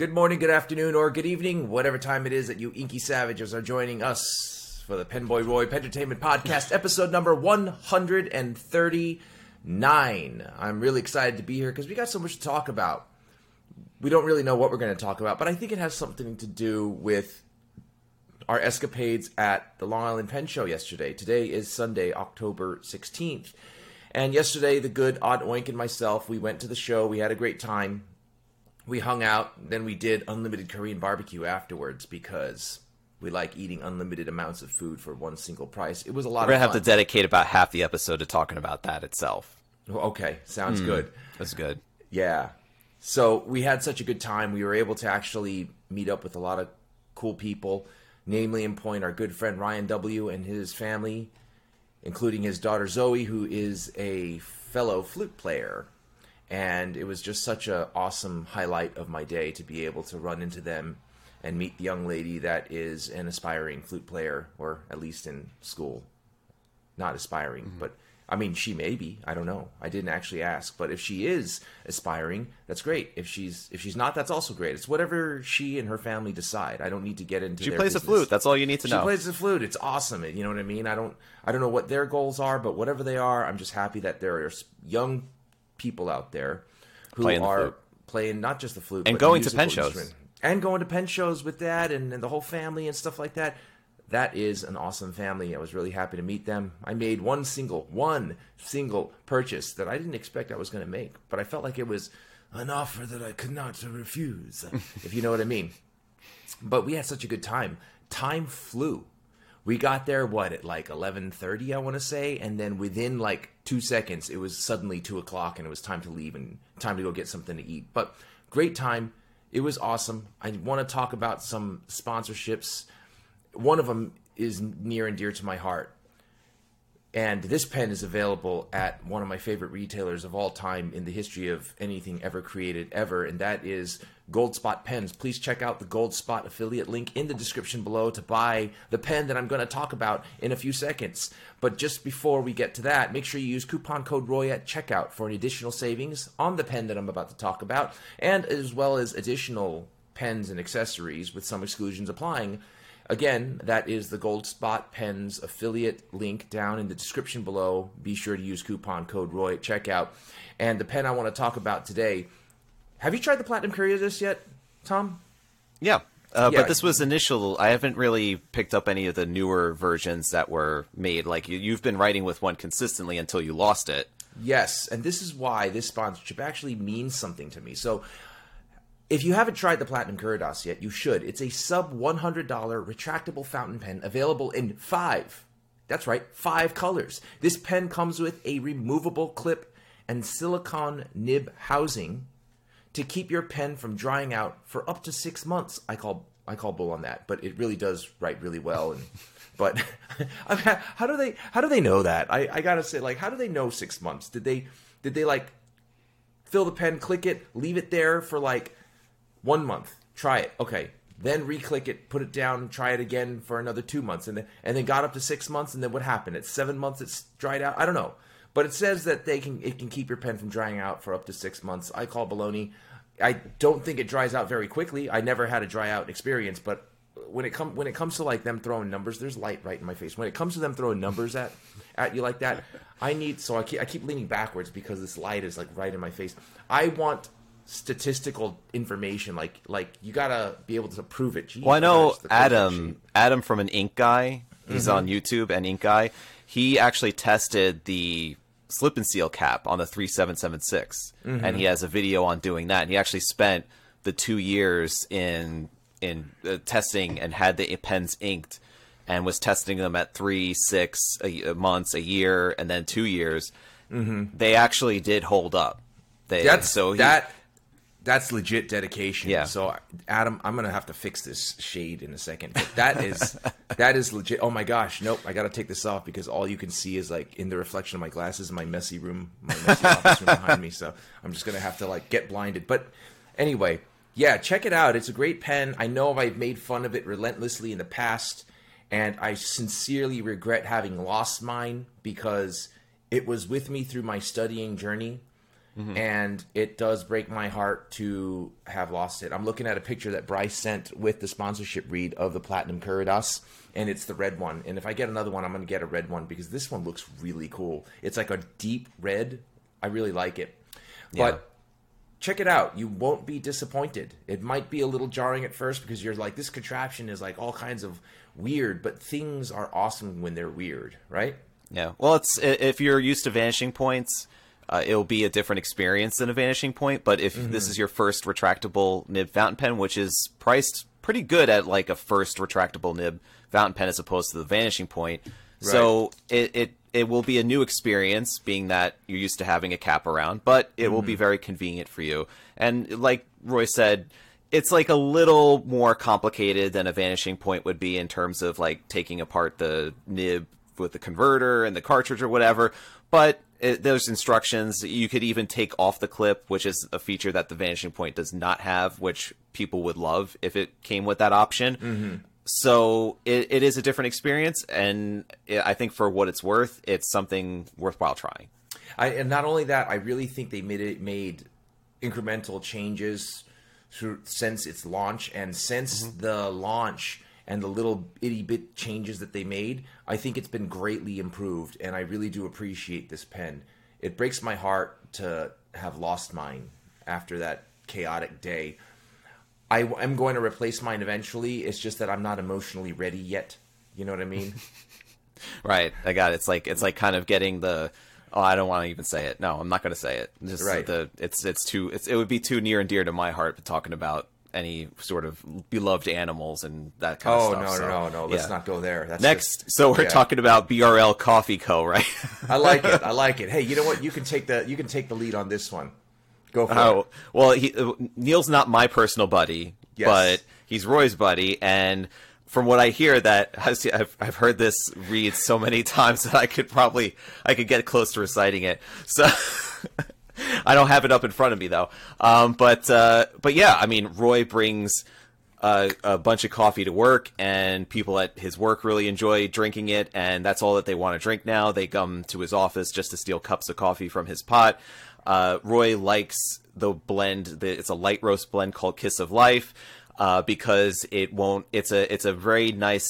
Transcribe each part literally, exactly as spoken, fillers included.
Good morning, good afternoon, or good evening, whatever time it is that you inky savages are joining us for the Penboy Roy Pen Entertainment Podcast, episode number one hundred thirty-nine. I'm really excited to be here because we got so much to talk about. We don't really know what we're going to talk about, but I think it has something to do with our escapades at the Long Island Pen Show yesterday. Today is Sunday, October sixteenth. And yesterday, the good Odd Oink and myself, we went to the show. We had a great time. We hung out, then we did unlimited Korean barbecue afterwards because we like eating unlimited amounts of food for one single price. It was a lot of fun. We're going to have to dedicate about half the episode to talking about that itself. Okay, sounds mm, good. That's good. Yeah. So we had such a good time. We were able to actually meet up with a lot of cool people, namely in point our good friend Ryan W. and his family, including his daughter Zoe, who is a fellow flute player. And it was just such an awesome highlight of my day to be able to run into them and meet the young lady that is an aspiring flute player, or at least in school. Not aspiring, mm-hmm. but I mean, she may be. I don't know. I didn't actually ask. But if she is aspiring, that's great. If she's if she's not, that's also great. It's whatever she and her family decide. I don't need to get into their business. She plays a flute. That's all you need to know. She plays the flute. It's awesome. You know what I mean? I don't, I don't know what their goals are, but whatever they are, I'm just happy that there are young people out there who playing the are flute. playing not just the flute and but going to pen shows instrument. and going to pen shows with that and, and the whole family and stuff like that. That is an awesome family. I was really happy to meet them. I made one single one single purchase that I didn't expect I was going to make, but I felt like it was an offer that I could not refuse, if you know what I mean. But we had such a good time. Time flew. We got there, what, at like eleven thirty, I want to say, and then within like two seconds, it was suddenly two o'clock, and it was time to leave and time to go get something to eat. But great time. It was awesome. I want to talk about some sponsorships. One of them is near and dear to my heart. And this pen is available at one of my favorite retailers of all time in the history of anything ever created ever, and that is Goldspot Pens. Please check out the Goldspot affiliate link in the description below to buy the pen that I'm going to talk about in a few seconds. But just before we get to that, make sure you use coupon code Roy at checkout for an additional savings on the pen that I'm about to talk about, and as well as additional pens and accessories with some exclusions applying. Again, that is the Goldspot Pens affiliate link down in the description below. Be sure to use coupon code Roy at checkout. And the pen I want to talk about today, have you tried the Platinum Curidas yet, Tom? Yeah, uh, yeah, but this was initial. I haven't really picked up any of the newer versions that were made. Like, you, you've been writing with one consistently until you lost it. Yes, and this is why this sponsorship actually means something to me. So if you haven't tried the Platinum Curidas yet, you should. It's a sub one hundred dollars retractable fountain pen available in five, that's right, five colors. This pen comes with a removable clip and silicone nib housing to keep your pen from drying out for up to six months. I call I call bull on that, but it really does write really well. And but how do they how do they know that? I, I gotta say, like, how do they know six months? Did they did they like fill the pen, click it, leave it there for like One month, try it, okay. Then re-click it, put it down, try it again for another two months, and then and then got up to six months, and then what happened? At seven months, it's dried out. I don't know, but it says that they can it can keep your pen from drying out for up to six months. I call baloney. I don't think it dries out very quickly. I never had a dry out experience, but when it come when it comes to like them throwing numbers, there's light right in my face. When it comes to them throwing numbers at at you like that, I need so I keep I keep leaning backwards because this light is like right in my face. I want statistical information, like like you gotta be able to prove it. Jeez, well, I know Adam Adam from an Ink Guy. He's mm-hmm. on YouTube and Ink Guy. He actually tested the slip and seal cap on the three seven seven six, mm-hmm. and he has a video on doing that. And he actually spent the two years in in uh, testing and had the pens inked and was testing them at three, six a, months, a year, and then two years. Mm-hmm. They actually did hold up. They that's so he, that. That's legit dedication. Yeah. So, Adam, I'm gonna have to fix this shade in a second. But that is that is legit. Oh my gosh, nope! I gotta take this off because all you can see is like in the reflection of my glasses in my messy room, my messy office room behind me. So I'm just gonna have to like get blinded. But anyway, yeah, check it out. It's a great pen. I know I've made fun of it relentlessly in the past, and I sincerely regret having lost mine because it was with me through my studying journey. Mm-hmm. And it does break my heart to have lost it. I'm looking at a picture that Bryce sent with the sponsorship read of the Platinum Curidas, and it's the red one. And if I get another one, I'm going to get a red one because this one looks really cool. It's like a deep red. I really like it. Yeah. But check it out. You won't be disappointed. It might be a little jarring at first because you're like, this contraption is like all kinds of weird, but things are awesome when they're weird, right? Yeah. Well, it's if you're used to vanishing points, Uh, it'll be a different experience than a vanishing point, but if mm-hmm. this is your first retractable nib fountain pen, which is priced pretty good at like a first retractable nib fountain pen as opposed to the vanishing point, right. so it, it it will be a new experience, being that you're used to having a cap around, but it mm-hmm. will be very convenient for you. And like Roy said, it's like a little more complicated than a vanishing point would be in terms of like taking apart the nib with the converter and the cartridge or whatever, but It, those instructions, you could even take off the clip, which is a feature that the vanishing point does not have, which people would love if it came with that option. Mm-hmm. So it, it is a different experience, and it, I think for what it's worth, it's something worthwhile trying. I, and not only that, I really think they made it, made incremental changes through, since its launch, and since mm-hmm. the launch and the little itty bit changes that they made, I think it's been greatly improved, and I really do appreciate this pen. It breaks my heart to have lost mine after that chaotic day. I am going to replace mine eventually. It's just that I'm not emotionally ready yet. You know what I mean? Right. I got it. It's like it's like kind of getting the oh, I don't want to even say it. No, I'm not going to say it. Just right. the it's it's too it's, it would be too near and dear to my heart. But talking about any sort of beloved animals and that kind oh, of stuff. Oh, no, no, so, no, no. Let's yeah. not go there. That's Next, just, so we're yeah. talking about B R L Coffee Co., right? I like it. I like it. Hey, you know what? You can take the you can take the lead on this one. Go for oh, it. Well, he, uh, Neil's not my personal buddy, yes. but he's Roy's buddy. And from what I hear, that I've, I've heard this read so many times that I could probably I could get close to reciting it. So... I don't have it up in front of me though, um, but uh, but yeah, I mean, Roy brings uh, a bunch of coffee to work, and people at his work really enjoy drinking it, and that's all that they want to drink now. They come to his office just to steal cups of coffee from his pot. Uh, Roy likes the blend; the, it's a light roast blend called Kiss of Life uh, because it won't. It's a it's a very nice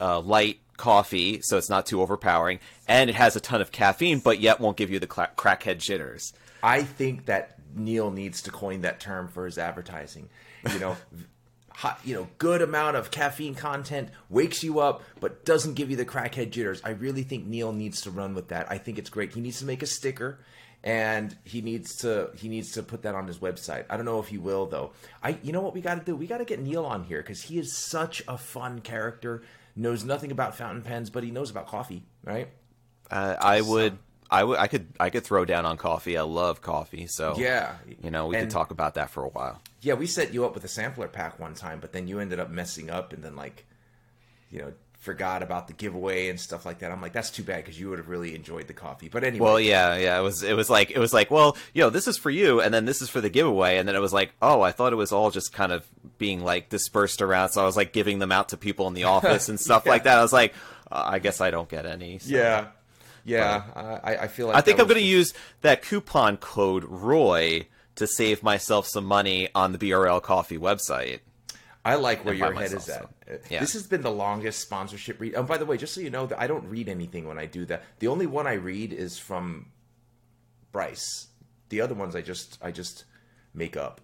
uh, light coffee, so it's not too overpowering, and it has a ton of caffeine, but yet won't give you the cla- crackhead jitters. I think that Neil needs to coin that term for his advertising. You know, hot, you know, good amount of caffeine content wakes you up, but doesn't give you the crackhead jitters. I really think Neil needs to run with that. I think it's great. He needs to make a sticker, and he needs to he needs to put that on his website. I don't know if he will though. I you know what we got to do? We got to get Neil on here because he is such a fun character. Knows nothing about fountain pens, but he knows about coffee, right? Uh, I so. would. I, w- I could I could throw down on coffee. I love coffee, so yeah, you know we and, could talk about that for a while. Yeah, we set you up with a sampler pack one time, but then you ended up messing up, and then like, you know, forgot about the giveaway and stuff like that. I'm like, that's too bad because you would have really enjoyed the coffee. But anyway, well, yeah, yeah, it was it was like it was like, well, you know, this is for you, and then this is for the giveaway, and then it was like, oh, I thought it was all just kind of being like dispersed around, so I was like giving them out to people in the office and stuff yeah. like that. I was like, uh, I guess I don't get any. So. Yeah. Yeah, uh, I, I feel like I think I'm going to use that coupon code Roy to save myself some money on the B R L Coffee website. I like where your head is at. Yeah. This has been the longest sponsorship read. Oh, by the way, just so you know, I don't read anything when I do that. The only one I read is from Bryce. The other ones I just I just make up.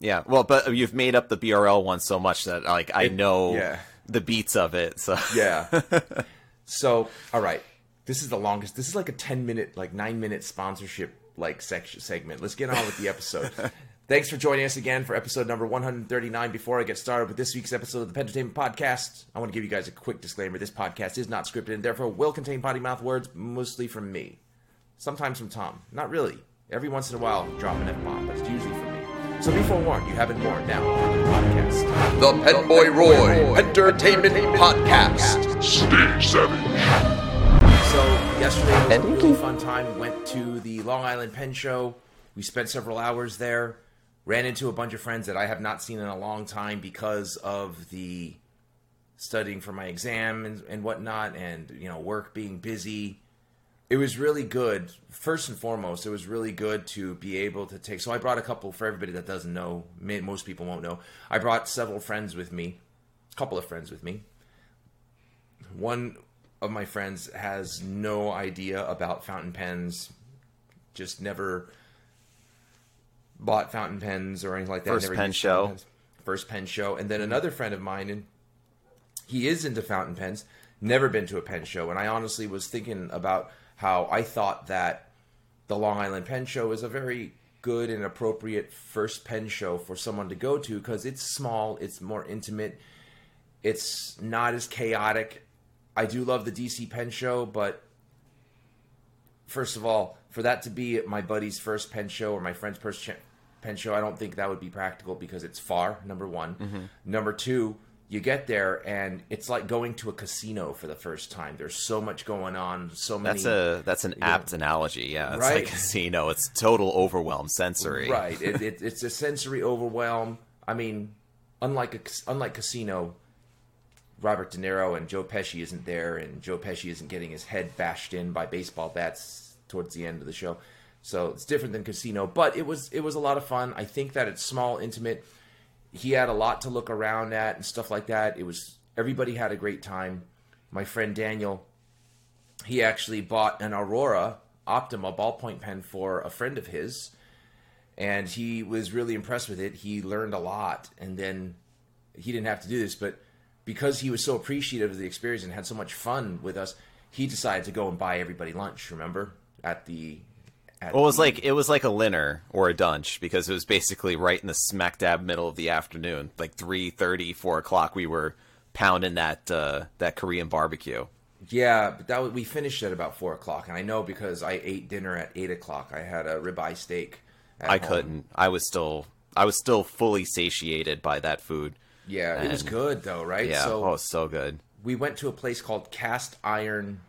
Yeah, well, but you've made up the B R L one so much that like I it, know yeah. the beats of it. So yeah. So all right. This is the longest. This is like a ten-minute, like nine-minute sponsorship like section segment. Let's get on with the episode. Thanks for joining us again for episode number one hundred thirty-nine. Before I get started with this week's episode of the Pen Entertainment Podcast, I want to give you guys a quick disclaimer. This podcast is not scripted and therefore will contain potty mouth words, mostly from me. Sometimes from Tom. Not really. Every once in a while, drop an F-bomb. That's usually from me. So be forewarned, you have been warned now on the podcast. The Penboy Roy Entertainment Podcast. Stage Savage. So yesterday was a really fun time. Went to the Long Island Pen Show. We spent several hours there. Ran into a bunch of friends that I have not seen in a long time because of the studying for my exam and, and whatnot, and you know, work being busy. it was really good. First and foremost, it was really good to be able to take. So I brought a couple, for everybody that doesn't know, most people won't know, I brought several friends with me, a couple of friends with me. One of my friends has no idea about fountain pens, just never bought fountain pens or anything like that. First never pen show. Pens. First pen show. And then another friend of mine, and he is into fountain pens, never been to a pen show. And I honestly was thinking about how I thought that the Long Island Pen Show is a very good and appropriate first pen show for someone to go to because it's small, it's more intimate, it's not as chaotic. I do love the D C Pen Show, but first of all, for that to be my buddy's first pen show or my friend's first pen show, I don't think that would be practical because it's far, number one. Mm-hmm. Number two, you get there and it's like going to a casino for the first time. There's so much going on, so many. That's a that's an apt know, analogy, yeah. It's right? Like a casino. It's total overwhelm, sensory. Right. it, it, it's a sensory overwhelm. I mean, unlike a, unlike Casino, Robert De Niro and Joe Pesci isn't there, and Joe Pesci isn't getting his head bashed in by baseball bats towards the end of the show. So it's different than Casino, but it was it was a lot of fun. I think that it's small, intimate. He had a lot to look around at and stuff like that. It was, everybody had a great time. My friend Daniel, he actually bought an Aurora Optima ballpoint pen for a friend of his, and he was really impressed with it. He learned a lot, and then he didn't have to do this, but because he was so appreciative of the experience and had so much fun with us, he decided to go and buy everybody lunch, remember, at the... Well, it was like it was like a linner or a dunch because it was basically right in the smack dab middle of the afternoon, like three thirty, four o'clock. We were pounding that uh, that Korean barbecue. Yeah, but that was, we finished at about four o'clock, and I know because I ate dinner at eight o'clock. I had a ribeye steak. At I home. couldn't. I was still I was still fully satiated by that food. Yeah, and it was good though, right? Yeah, so, oh, so good. We went to a place called Cast Iron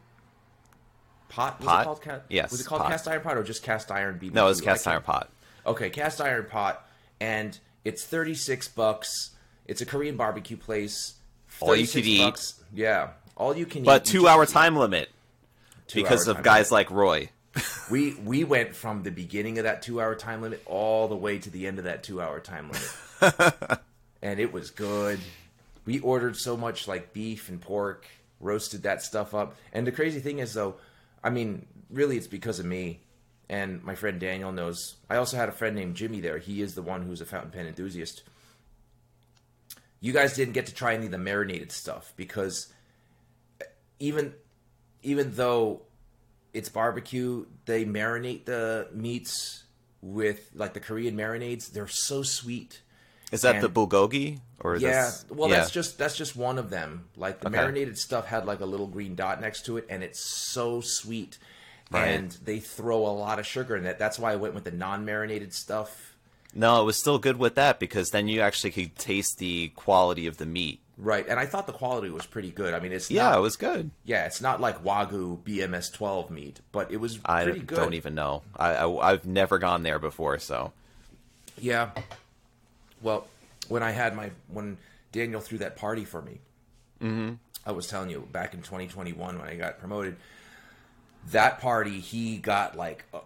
Pot? Was pot? It called ca- yes. Was it called pot. Cast Iron Pot or just Cast Iron B B Q? No, it was Cast Iron Pot. Okay, Cast Iron Pot, and it's thirty-six bucks. It's a Korean barbecue place. All you can bucks. eat. Yeah, all you can but eat. But two-hour time eat. limit two because of guys limit. like Roy. we we went from the beginning of that two-hour time limit all the way to the end of that two-hour time limit. And it was good. We ordered so much, like beef and pork, roasted that stuff up. And the crazy thing is, though, I mean, really, it's because of me, and my friend Daniel knows. I also had a friend named Jimmy there. He is the one who's a fountain pen enthusiast. You guys didn't get to try any of the marinated stuff because even even though it's barbecue, they marinate the meats with, like, the Korean marinades. They're so sweet. Is that and, the bulgogi? Or yeah, this, well, yeah. that's just that's just one of them. Like the okay. marinated stuff had like a little green dot next to it, and it's so sweet. Right. And they throw a lot of sugar in it. That's why I went with the non-marinated stuff. No, it was still good with that because then you actually could taste the quality of the meat. Right, and I thought the quality was pretty good. I mean, it's yeah, not, it was good. Yeah, it's not like Wagyu B M S twelve meat, but it was I pretty good. I don't even know. I, I I've never gone there before, so yeah. Well, when I had my when Daniel threw that party for me, mm-hmm. I was telling you back in twenty twenty-one when I got promoted, that party he got like a,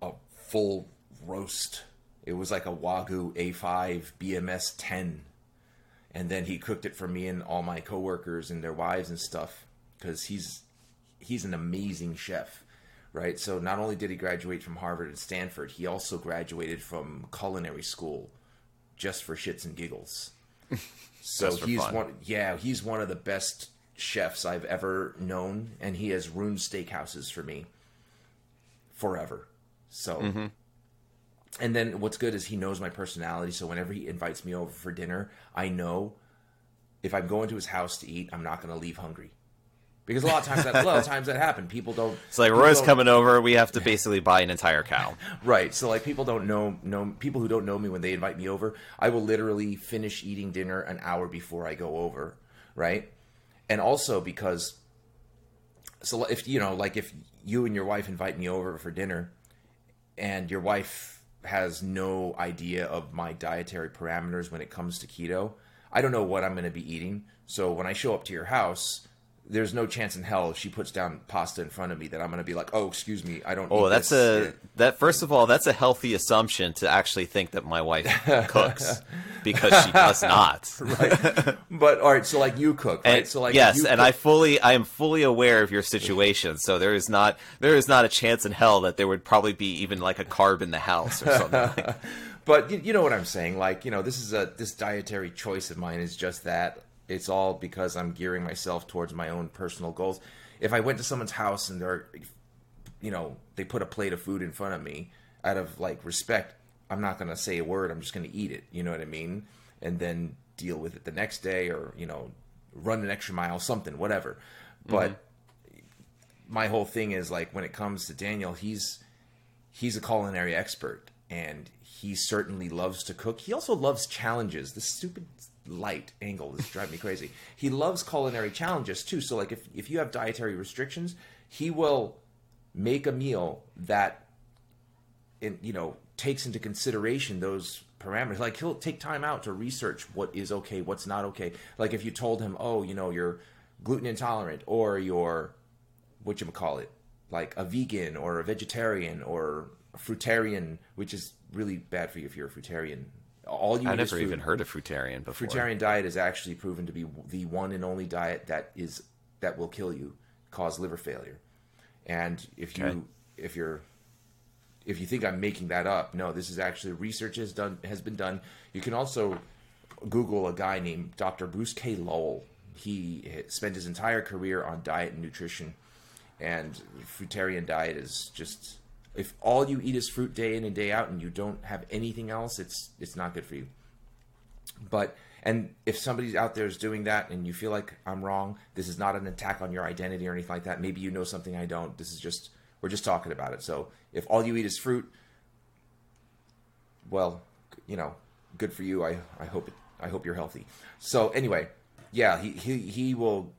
a, a full roast. It was like a Wagyu A five B M S ten, and then he cooked it for me and all my coworkers and their wives and stuff because he's he's an amazing chef, right? So not only did he graduate from Harvard and Stanford, he also graduated from culinary school. Just for shits and giggles. So he's fun. one, yeah, he's one of the best chefs I've ever known, and he has ruined steakhouses for me forever. So, mm-hmm. And then what's good is he knows my personality. So whenever he invites me over for dinner, I know if I'm going to his house to eat, I'm not going to leave hungry. Because a lot of times that a lot of times that happen. People don't. It's like Roy's coming over. We have to basically buy an entire cow. Right. So like people don't know know people who don't know me when they invite me over. I will literally finish eating dinner an hour before I go over, right? And also because, so if you know, like if you and your wife invite me over for dinner, and your wife has no idea of my dietary parameters when it comes to keto, I don't know what I'm going to be eating. So when I show up to your house, there's no chance in hell if she puts down pasta in front of me that I'm going to be like, oh, excuse me, I don't oh, eat that's this. a that first of all, that's a healthy assumption to actually think that my wife cooks because she does not. Right. But all right, so like you cook, right? And, so like yes, you and cook- I fully I am fully aware of your situation. So there is not there is not a chance in hell that there would probably be even like a carb in the house or something like that. But you, you know what I'm saying? Like, you know, this is a this dietary choice of mine is just that. It's all because I'm gearing myself towards my own personal goals. If I went to someone's house and they're, you know, they put a plate of food in front of me out of like respect, I'm not going to say a word. I'm just going to eat it. You know what I mean? And then deal with it the next day or, you know, run an extra mile, something, whatever. Mm-hmm. But my whole thing is like when it comes to Daniel, he's, he's a culinary expert and he certainly loves to cook. He also loves challenges. The stupid light angle is driving me crazy. He loves culinary challenges too. So like if, if you have dietary restrictions, he will make a meal that, in, you know, takes into consideration those parameters. Like he'll take time out to research what is okay, what's not okay. Like if you told him, oh, you know, you're gluten intolerant or you're, whatchamacallit, like a vegan or a vegetarian or a fruitarian, which is really bad for you if you're a fruitarian. All you I never even heard of fruitarian before. Fruitarian diet is actually proven to be the one and only diet that is that will kill you, cause liver failure. And if okay. you if you're if you think I'm making that up, no, this is actually research has done has been done. You can also Google a guy named Doctor Bruce K. Lowell. He spent his entire career on diet and nutrition, and fruitarian diet is just. If all you eat is fruit day in and day out and you don't have anything else, it's it's not good for you. But and if somebody out there is doing that and you feel like I'm wrong, this is not an attack on your identity or anything like that. Maybe you know something I don't. This is just we're just talking about it. So if all you eat is fruit, well, you know, good for you. I I hope it, I hope you're healthy. So anyway, yeah, he he he will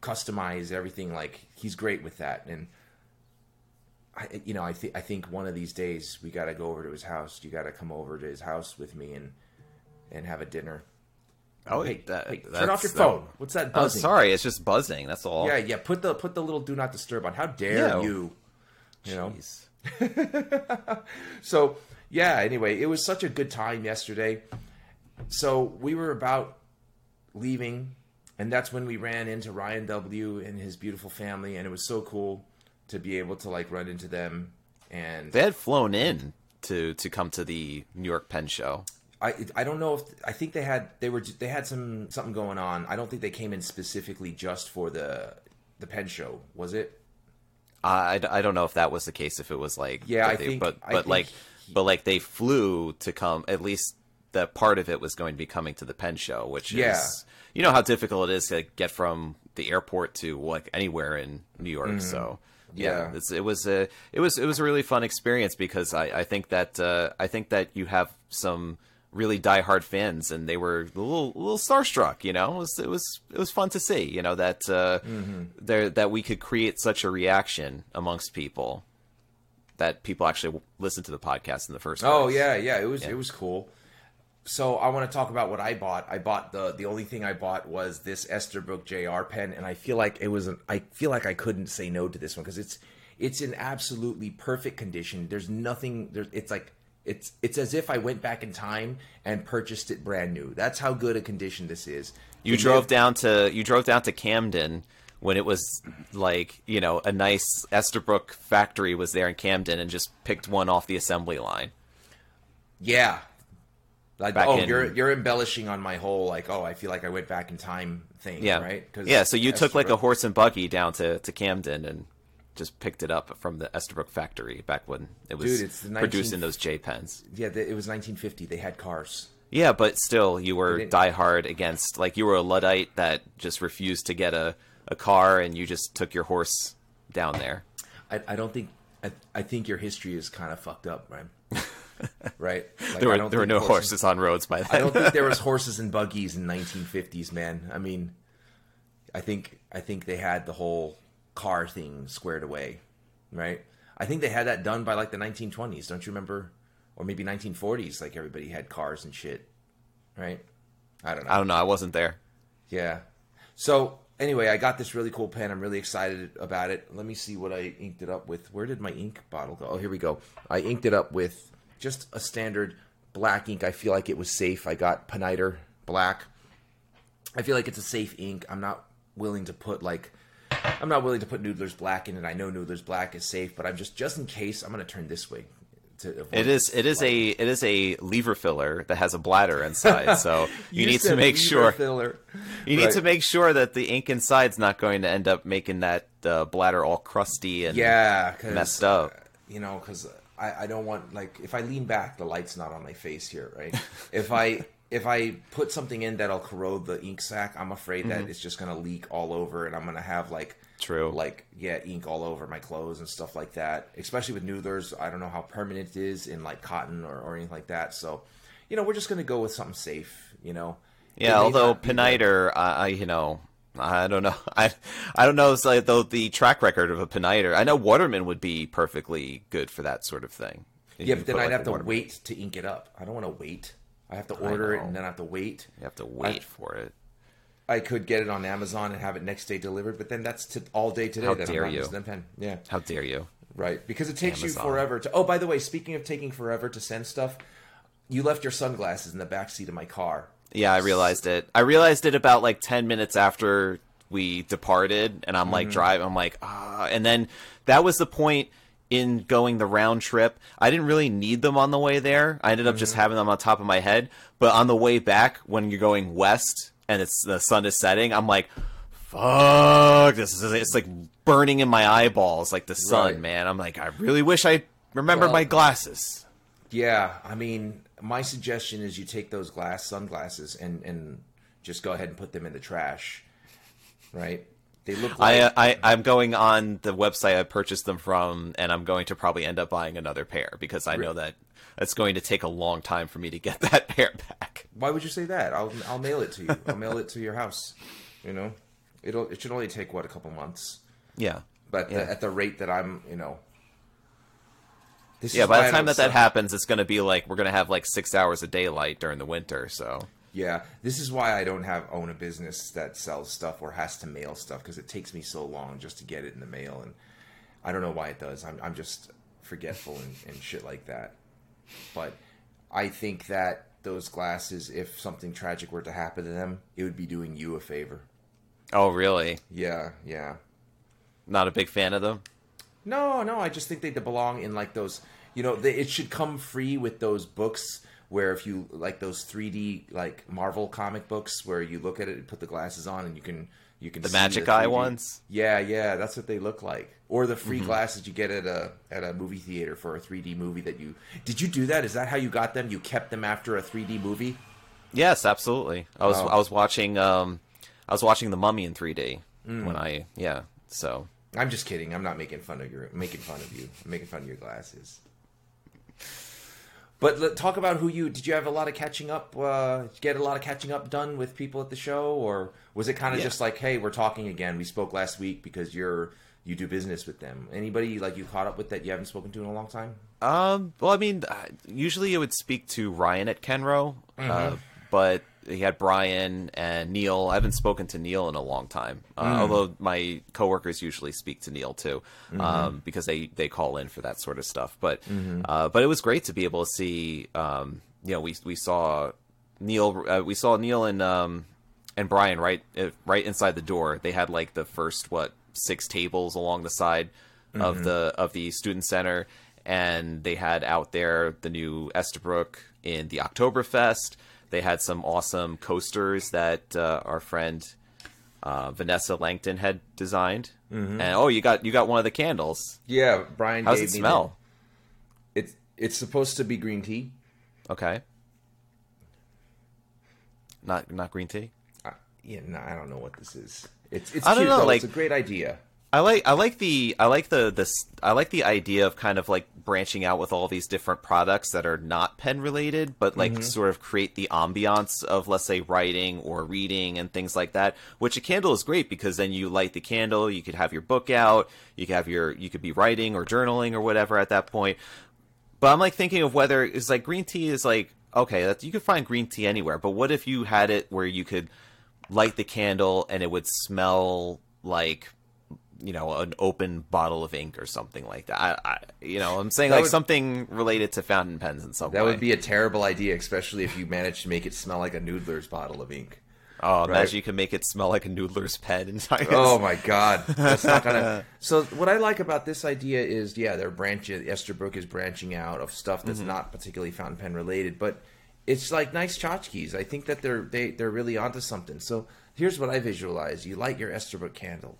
customize everything. Like he's great with that and. I, you know, I, th- I think one of these days we got to go over to his house. You got to come over to his house with me and and have a dinner. Oh, hey, that, hey turn off your phone. That, What's that buzzing? Oh, sorry, it's just buzzing. That's all. Yeah, yeah. Put the put the little do not disturb on. How dare yeah. you? You know. Jeez. So yeah. Anyway, it was such a good time yesterday. So we were about leaving, and that's when we ran into Ryan W. and his beautiful family, and it was so cool. To be able to like run into them, and they had flown in to, to come to the New York Pen Show. I I don't know if I think they had they were they had some something going on. I don't think they came in specifically just for the the Pen Show. Was it? I, I don't know if that was the case. If it was like yeah, I they, think but but think like he... but like they flew to come. At least that part of it was going to be coming to the Pen Show, which yeah. is you know how difficult it is to get from the airport to like anywhere in New York. Mm-hmm. So. Yeah, yeah it's, it was a it was it was a really fun experience because I, I think that uh, I think that you have some really diehard fans and they were a little a little starstruck. You know, it was it was, it was fun to see. You know that uh, mm-hmm. there that we could create such a reaction amongst people that people actually listened to the podcast in the first place. Oh yeah, yeah, it was yeah. it was cool. So I want to talk about what I bought. I bought the the only thing I bought was this Esterbrook J R pen, and I feel like it was an, I feel like I couldn't say no to this one because it's it's in absolutely perfect condition. There's nothing. There's it's like it's it's as if I went back in time and purchased it brand new. That's how good a condition this is. You and drove then, down to you drove down to Camden when it was like you know a nice Esterbrook factory was there in Camden and just picked one off the assembly line. Yeah. Like, oh, in... you're you're embellishing on my whole like oh I feel like I went back in time thing, yeah. right? Yeah, so you Esterbrook... took like a horse and buggy down to, to Camden and just picked it up from the Esterbrook factory back when it was Dude, it's the nineteen... producing those J pens. Yeah, it was nineteen fifty. They had cars. Yeah, but still, you were diehard against like you were a Luddite that just refused to get a, a car and you just took your horse down there. I, I don't think I, I think your history is kind of fucked up, Brian. Right, like, there were I don't there were no horses, horses on roads by then. I don't think there was horses and buggies in nineteen fifties, man. I mean, I think I think they had the whole car thing squared away, right? I think they had that done by like the nineteen twenties. Don't you remember? Or maybe nineteen forties. Like everybody had cars and shit, right? I don't know. I don't know. I wasn't there. Yeah. So anyway, I got this really cool pen. I'm really excited about it. Let me see what I inked it up with. Where did my ink bottle go? Oh, here we go. I inked it up with just a standard black ink. I feel like it was safe. I got Peniter black. I feel like it's a safe ink. I'm not willing to put like, I'm not willing to put Noodler's black in it. I know Noodler's black is safe, but I'm just, just in case, I'm going to turn this way. To it is it is black. a it is a lever filler that has a bladder inside, so you, you need to make sure filler. you right. need to make sure that the ink inside's not going to end up making that uh, bladder all crusty and yeah, messed up. Uh, you know, because I, I don't want, like, if I lean back, the light's not on my face here, right? if I if I put something in that'll corrode the ink sac, I'm afraid that mm-hmm. it's just gonna leak all over, and I'm gonna have like. True. Like, yeah, ink all over my clothes and stuff like that. Especially with Noodler's, I don't know how permanent it is in like cotton or, or anything like that. So, you know, we're just going to go with something safe, you know. Yeah, although Peniter, I, you know, I don't know. I I don't know it's like, though, the track record of a Peniter. I know Waterman would be perfectly good for that sort of thing. You yeah, but then put, I'd like, have to Waterman. wait to ink it up. I don't want to wait. I have to order it and then I have to wait. You have to wait I, for it. I could get it on Amazon and have it next day delivered, but then that's to, all day today. How dare you? Pen. Yeah. How dare you? Right. Because it takes Amazon. you forever to... Oh, by the way, speaking of taking forever to send stuff, you left your sunglasses in the backseat of my car. Yeah, I realized it. I realized it about like ten minutes after we departed, and I'm like mm-hmm. driving. I'm like, ah. And then that was the point... in going the round trip, I didn't really need them on the way there. I ended up mm-hmm. just having them on top of my head. But on the way back, when you're going west and it's the sun is setting, I'm like, "Fuck, this is it's like burning in my eyeballs, like the sun, right. man." I'm like, I really wish I remembered well, my glasses. Yeah, I mean, my suggestion is you take those glass sunglasses and and just go ahead and put them in the trash, right? They look like... I, I, I'm going on the website I purchased them from, and I'm going to probably end up buying another pair because I know that it's going to take a long time for me to get that pair back. Why would you say that? I'll I'll mail it to you. I'll mail it to your house. You know, it'll it should only take what, a couple months. Yeah, but yeah. The, at the rate that I'm, you know, this yeah. Is by the time that that happens, it's going to be like we're going to have like six hours of daylight during the winter, so. Yeah, this is why I don't have own a business that sells stuff or has to mail stuff, because it takes me so long just to get it in the mail, and I don't know why it does. I'm I'm just forgetful and, and shit like that. But I think that those glasses, if something tragic were to happen to them, it would be doing you a favor. Oh, really? Yeah, yeah. Not a big fan of them? No, no, I just think they belong in like those, you know, they, it should come free with those books where if you, like those three D, like Marvel comic books where you look at it and put the glasses on and you can you can the see magic the eye ones? Yeah, yeah, that's what they look like. Or the free mm-hmm. glasses you get at a at a movie theater for a three D movie that you... Did you do that? Is that how you got them? You kept them after a three D movie? Yes, absolutely. I was oh. I was watching um I was watching The Mummy in three D mm. when I yeah, so I'm just kidding. I'm not making fun of your making fun of you. I'm making fun of your glasses. But let, talk about who you did. You have a lot of catching up. Uh, did you get a lot of catching up done with people at the show, or was it kind of yeah. just like, hey, we're talking again? We spoke last week because you're you do business with them. Anybody like you caught up with that you haven't spoken to in a long time? Um, well, I mean, usually I would speak to Ryan at Kenro, mm-hmm. uh, but he had Brian and Neil. I haven't spoken to Neil in a long time, uh, mm. although my coworkers usually speak to Neil too, um, mm-hmm. because they, they call in for that sort of stuff. But mm-hmm. uh, but it was great to be able to see. Um, you know, we we saw Neil. Uh, we saw Neil and um, and Brian right uh, right inside the door. They had like the first what six tables along the side mm-hmm. of the of the student center, and they had out there the new Estabrook in the Oktoberfest. They had some awesome coasters that uh, our friend uh, Vanessa Langton had designed, mm-hmm. and oh, you got you got one of the candles. Yeah, Brian. How's gave it me smell? The... It's it's supposed to be green tea. Okay. Not not green tea. Uh, yeah, no, I don't know what this is. It's it's I cute, don't know. Though. Like, it's a great idea. I like I like the I like the this I like the idea of kind of like branching out with all these different products that are not pen related, but like mm-hmm. sort of create the ambiance of, let's say, writing or reading and things like that. Which a candle is great because then you light the candle, you could have your book out, you could have your you could be writing or journaling or whatever at that point. But I'm like thinking of whether it's like green tea is like okay, that's, you could find green tea anywhere, but what if you had it where you could light the candle and it would smell like, you know, an open bottle of ink or something like that. I, I you know, I'm saying that like would, something related to fountain pens in some that way. That would be a terrible idea, especially if you managed to make it smell like a Noodler's bottle of ink. Oh, imagine right? you can make it smell like a Noodler's pen in science. Oh my God, that's not gonna. So what I like about this idea is, yeah, they're branching. Esterbrook is branching out of stuff that's mm-hmm. not particularly fountain pen related, but it's like nice tchotchkes. I think that they're they they're really onto something. So here's what I visualize: you light your Esterbrook candle,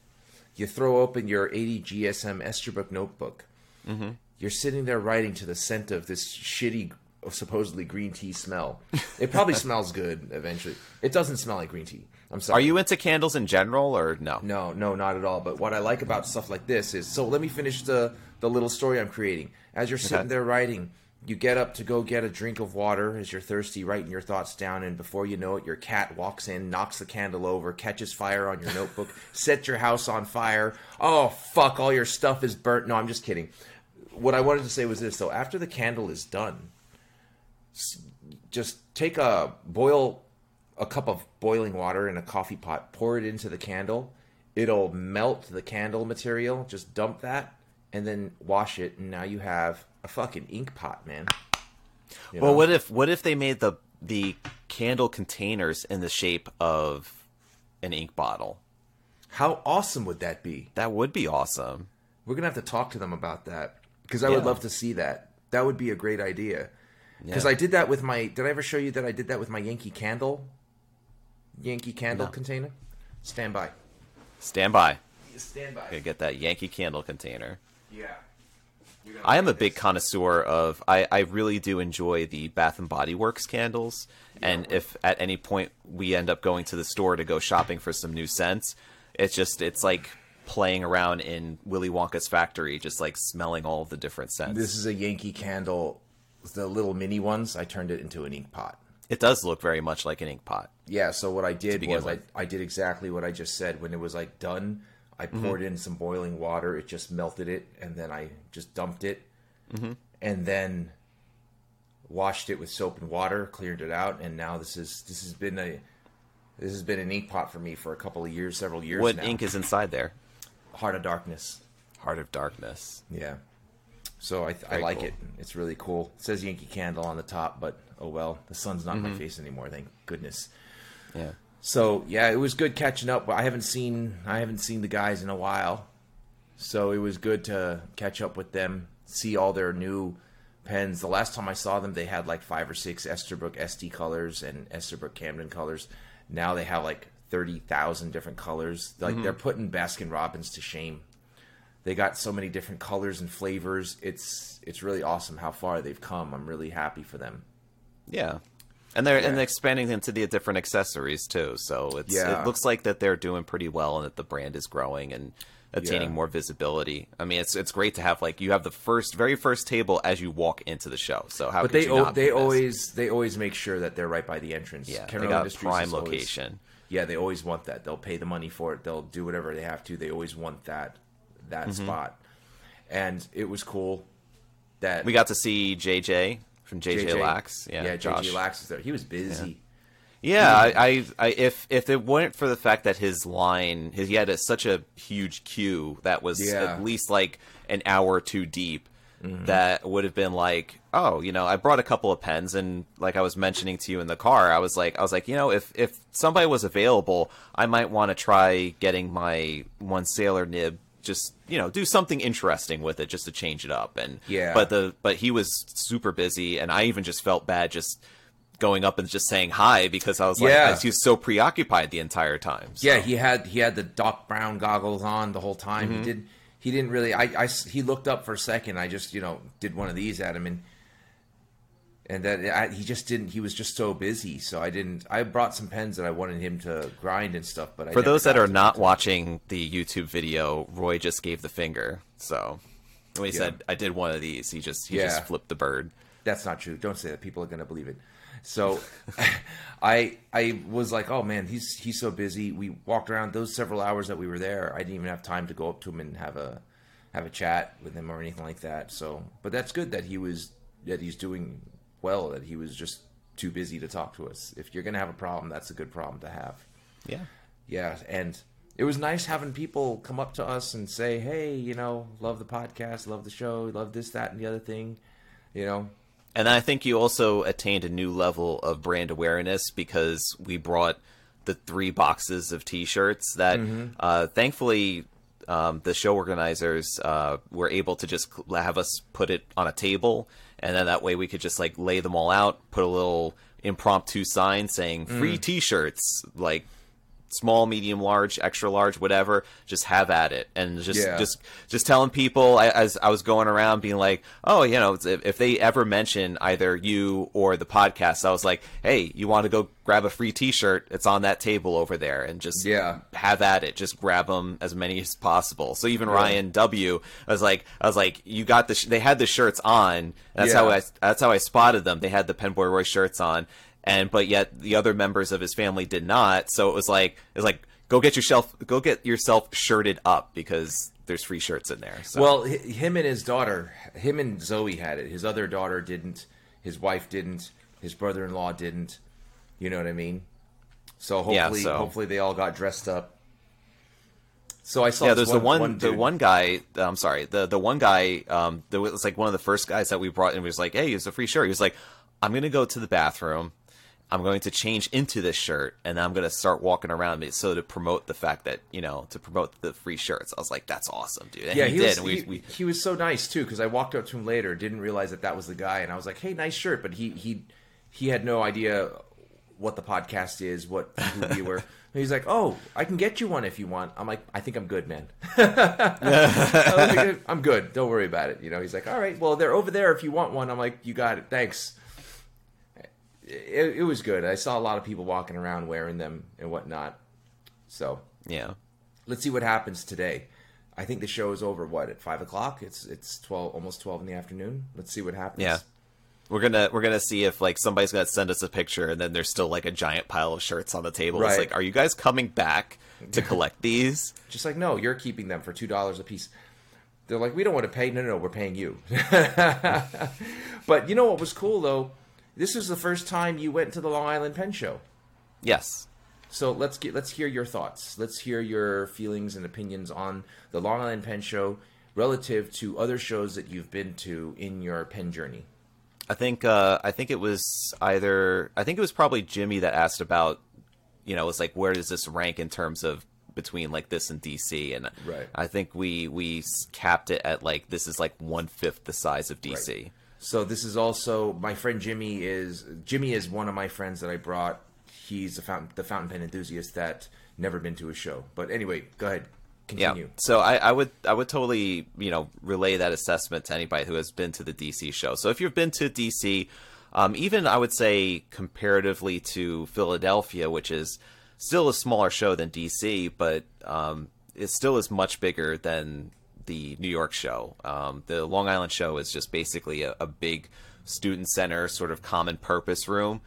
you throw open your eighty G S M Esterbrook notebook. Mm-hmm. You're sitting there writing to the scent of this shitty, supposedly green tea smell. It probably smells good eventually. It doesn't smell like green tea. I'm sorry. Are you into candles in general or no? No, no, not at all. But what I like about stuff like this is, so let me finish the, the little story I'm creating. As you're sitting okay. there writing, you get up to go get a drink of water as you're thirsty, writing your thoughts down. And before you know it, your cat walks in, knocks the candle over, catches fire on your notebook, sets your house on fire. Oh, fuck, all your stuff is burnt. No, I'm just kidding. What I wanted to say was this, though. After the candle is done, just take a boil a cup of boiling water in a coffee pot, pour it into the candle. It'll melt the candle material. Just dump that and then wash it. And now you have a fucking ink pot, man. You well, know? what if what if they made the the candle containers in the shape of an ink bottle? How awesome would that be? That would be awesome. We're gonna have to talk to them about that because I yeah. would love to see that. That would be a great idea. Because yeah. I did that with my... Did I ever show you that I did that with my Yankee Candle? Yankee Candle no. container? Stand by. Stand by. Stand by. Gonna get that Yankee Candle container. Yeah. I am a this. big connoisseur of... I, I really do enjoy the Bath and Body Works candles. Yeah, and right. if at any point we end up going to the store to go shopping for some new scents, it's just... It's like... playing around in Willy Wonka's factory, just like smelling all of the different scents. This is a Yankee Candle, the little mini ones. I turned it into an ink pot. It does look very much like an ink pot. Yeah, so what I did was I, I did exactly what I just said. When it was like done, I mm-hmm. poured in some boiling water, it just melted it, and then I just dumped it mm-hmm. and then washed it with soap and water, cleared it out, and now this is this has been a this has been an ink pot for me for a couple of years, several years what now. What ink is inside there? Heart of Darkness. Heart of Darkness. Yeah. So I, th- I like cool. it. It's really cool. It says Yankee Candle on the top, but oh well. The sun's not mm-hmm. in my face anymore, thank goodness. Yeah. So yeah, it was good catching up. But I haven't seen I haven't seen the guys in a while, so it was good to catch up with them, see all their new pens. The last time I saw them, they had like five or six Esterbrook S D colors and Esterbrook Camden colors. Now they have like thirty thousand different colors. Like mm-hmm. they're putting Baskin-Robbins to shame. They got so many different colors and flavors. It's it's really awesome how far they've come. I'm really happy for them. Yeah. And they're yeah. and they're expanding into the different accessories too. So it's yeah. it looks like that they're doing pretty well and that the brand is growing and attaining yeah. more visibility. I mean, it's it's great to have like you have the first very first table as you walk into the show. So how but could they you o- not they always they always make sure that they're right by the entrance. Yeah, Kenro they got Industries prime location. Always, yeah, they always want that. They'll pay the money for it. They'll do whatever they have to. They always want that. that mm-hmm. spot. And it was cool that we got to see J J from J J Lax. Yeah, yeah J J Lax is there. He was busy. Yeah, yeah I, I, I if if it weren't for the fact that his line, his, he had a, such a huge queue that was yeah. at least like an hour or two deep, mm-hmm. that would have been like, oh, you know, I brought a couple of pens, and like I was mentioning to you in the car, I was like, I was like, you know, if if somebody was available, I might want to try getting my one Sailor nib. Just, you know, do something interesting with it just to change it up. And yeah, but the but he was super busy, and I even just felt bad just going up and just saying hi because I was like, yeah. he was so preoccupied the entire time. So. Yeah, he had he had the Doc Brown goggles on the whole time. Mm-hmm. He did he didn't really. I, I he looked up for a second. I just you know did one of these at him, and and that I, he just didn't. He was just so busy. So I didn't. I brought some pens that I wanted him to grind and stuff. But I for those that are not watching the YouTube video, Roy just gave the finger. So when he yeah. said I did one of these, he just he yeah. just flipped the bird. That's not true. Don't say that. People are gonna believe it. So I I was like, oh man, he's he's so busy. We walked around those several hours that we were there. I didn't even have time to go up to him and have a have a chat with him or anything like that. So, but that's good that he was that he's doing well. That he was just too busy to talk to us. If you're gonna have a problem, that's a good problem to have. Yeah. Yeah, and it was nice having people come up to us and say, hey, you know, love the podcast, love the show, love this, that, and the other thing, you know. And I think you also attained a new level of brand awareness because we brought the three boxes of T-shirts that mm-hmm. uh, thankfully um, the show organizers uh, were able to just have us put it on a table. And then that way we could just like lay them all out, put a little impromptu sign saying free mm. T-shirts, like small, medium, large, extra large, whatever, just have at it. And just yeah. just, just telling people I, as I was going around being like, oh, you know, if, if they ever mention either you or the podcast, I was like, hey, you want to go grab a free T-shirt? It's on that table over there. And just yeah. have at it. Just grab them as many as possible. So even right. Ryan W., I was like, I was like, you got the sh- they had the shirts on. That's yeah. how I that's how I spotted them. They had the Penboy Roy shirts on. And but yet the other members of his family did not. So it was like it was like go get yourself go get yourself shirted up because there's free shirts in there. So. Well, him and his daughter, him and Zoe had it. His other daughter didn't. His wife didn't. His brother-in-law didn't. You know what I mean? So hopefully, yeah, so. hopefully they all got dressed up. So I saw. Yeah, there's one, the one, one the one guy. I'm sorry, the the one guy. Um, that was like one of the first guys that we brought in. He was like, hey, it's a free shirt. He was like, I'm gonna go to the bathroom. I'm going to change into this shirt, and I'm going to start walking around. So to promote the fact that, you know, to promote the free shirts, I was like, that's awesome, dude. And yeah, he, he did. Was, we, he, we... he was so nice, too, because I walked up to him later, didn't realize that that was the guy, and I was like, hey, nice shirt. But he he, he had no idea what the podcast is, what who we were. And he's like, oh, I can get you one if you want. I'm like, I think I'm good, man. like, I'm good. Don't worry about it. You know, he's like, all right, well, they're over there if you want one. I'm like, you got it. Thanks. It, it was good. I saw a lot of people walking around wearing them and whatnot. So yeah, let's see what happens today. I think the show is over. What, at five o'clock? It's it's twelve, almost twelve in the afternoon. Let's see what happens. Yeah, we're gonna we're gonna see if like somebody's gonna send us a picture and then there's still like a giant pile of shirts on the table. Right. It's like, are you guys coming back to collect these? Just like, no, you're keeping them for two dollars a piece. They're like, we don't want to pay. No, no, no, we're paying you. But you know what was cool though. This is the first time you went to the Long Island Pen Show. Yes. So let's get let's hear your thoughts. Let's hear your feelings and opinions on the Long Island Pen Show relative to other shows that you've been to in your pen journey. I think uh, I think it was either I think it was probably Jimmy that asked about, you know, it's like, where does this rank in terms of between like this and D C? And right. I think we we capped it at like this is like one fifth the size of D C. Right. So this is also my friend Jimmy is Jimmy is one of my friends that I brought. He's a fountain, the fountain pen enthusiast that never been to a show. But anyway, go ahead, continue. Yeah. So I, I would I would totally, you know, relay that assessment to anybody who has been to the D C show. So if you've been to D C, um, even I would say comparatively to Philadelphia, which is still a smaller show than D C, but um, it still is much bigger than the New York show. Um, the Long Island show is just basically a, a big student center sort of common purpose room.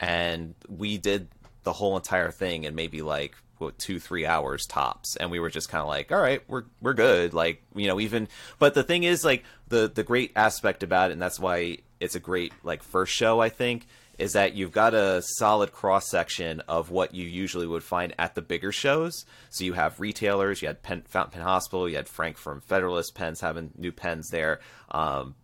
And we did the whole entire thing in maybe like what, two, three hours tops. And we were just kind of like, all right, we're, we're good. Like, you know, even, but the thing is like the, the great aspect about it. And that's why it's a great like first show, I think, is that you've got a solid cross section of what you usually would find at the bigger shows. So you have retailers, you had Pen, Fountain Pen Hospital, you had Frank from Federalist Pens having new pens there. Um,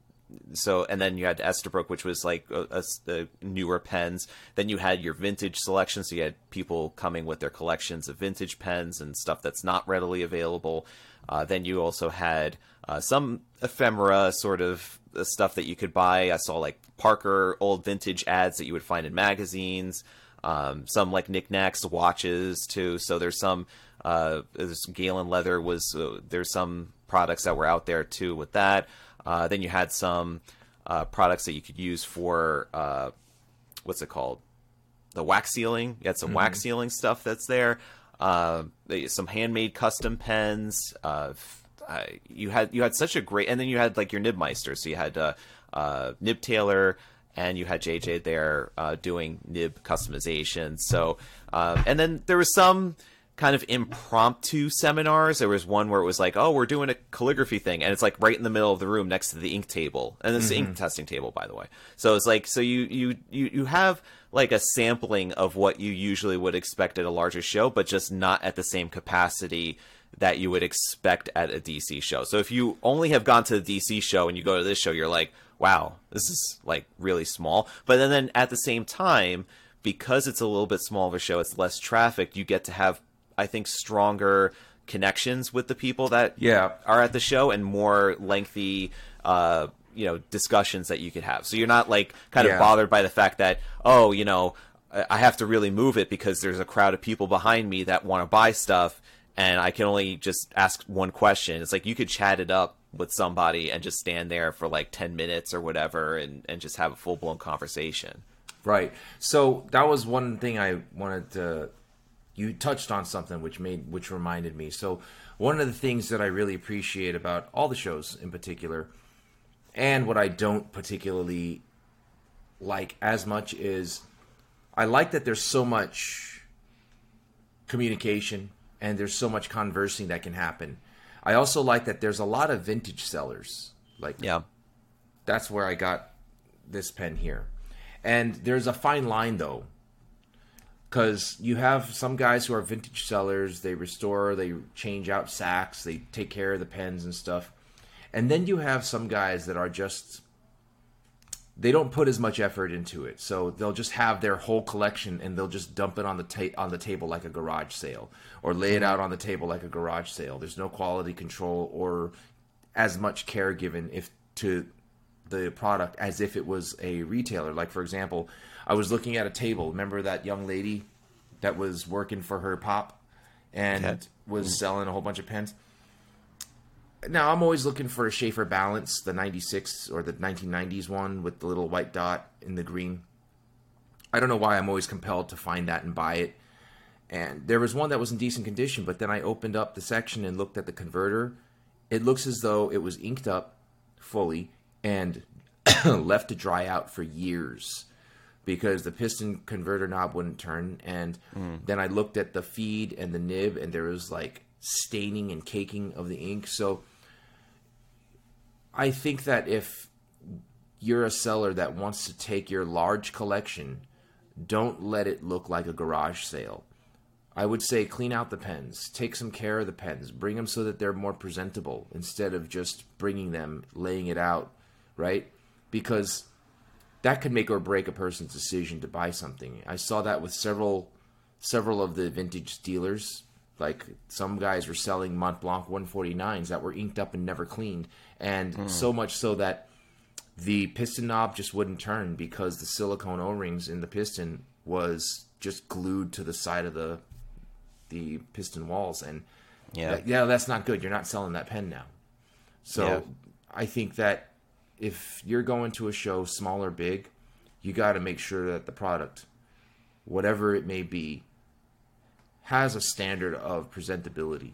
so and then you had Estabrook, which was like a, a, a newer pens. Then you had your vintage selection, so you had people coming with their collections of vintage pens and stuff that's not readily available. Uh, then you also had uh, some ephemera sort of stuff that you could buy. I saw like Parker old vintage ads that you would find in magazines, um, some like knickknacks, watches too. So there's some uh, there's Galen leather was uh, there's some products that were out there too with that. Uh, then you had some uh, products that you could use for uh, what's it called? The wax sealing. You had some mm-hmm. wax sealing stuff that's there. Uh, some handmade custom pens. Uh, Uh, you had you had such a great, and then you had like your Nibmeister, so you had uh, uh, Nib Taylor, and you had J J there uh, doing nib customization. So, uh, and then there was some kind of impromptu seminars. There was one where it was like, oh, we're doing a calligraphy thing, and it's like right in the middle of the room next to the ink table, and it's mm-hmm. the ink testing table, by the way. So it's like, so you you you you have like a sampling of what you usually would expect at a larger show, but just not at the same capacity that you would expect at a D C show. So if you only have gone to the D C show and you go to this show, you're like, wow, this is like really small. But then, then at the same time, because it's a little bit smaller show, it's less traffic, you get to have, I think, stronger connections with the people that yeah. are at the show, and more lengthy, uh, you know, discussions that you could have. So you're not like kind yeah. of bothered by the fact that, oh, you know, I have to really move it because there's a crowd of people behind me that want to buy stuff, and I can only just ask one question. It's like you could chat it up with somebody and just stand there for like ten minutes or whatever, and, and just have a full blown conversation. Right. So that was one thing I wanted to, you touched on something which made, which reminded me. So one of the things that I really appreciate about all the shows in particular, and what I don't particularly like as much, is I like that there's so much communication and there's so much conversing that can happen. I also like that there's a lot of vintage sellers. Like, yeah, that's where I got this pen here. And there's a fine line, though, because you have some guys who are vintage sellers. They restore, they change out sacks, they take care of the pens and stuff. And then you have some guys that are just, they don't put as much effort into it. So they'll just have their whole collection and they'll just dump it on the ta- on the table like a garage sale, or lay it out on the table like a garage sale. There's no quality control or as much care given if to the product as if it was a retailer. Like, for example, I was looking at a table. Remember that young lady that was working for her pop and Cat. was selling a whole bunch of pens? Now, I'm always looking for a Schaefer Balance, the ninety-six or the nineteen nineties one with the little white dot in the green. I don't know why I'm always compelled to find that and buy it. And there was one that was in decent condition, but then I opened up the section and looked at the converter. It looks as though it was inked up fully and left to dry out for years because the piston converter knob wouldn't turn. And mm. then I looked at the feed and the nib, and there was like staining and caking of the ink. So I think that if you're a seller that wants to take your large collection, don't let it look like a garage sale. I would say clean out the pens, take some care of the pens, bring them so that they're more presentable instead of just bringing them, laying it out, right? Because that could make or break a person's decision to buy something. I saw that with several several of the vintage dealers. Like, some guys were selling Mont Blanc one forty-nines that were inked up and never cleaned. And mm. so much so that the piston knob just wouldn't turn because the silicone O-rings in the piston was just glued to the side of the the piston walls. And yeah, that, yeah that's not good. You're not selling that pen now. So yeah. I think that if you're going to a show, small or big, you got to make sure that the product, whatever it may be, has a standard of presentability.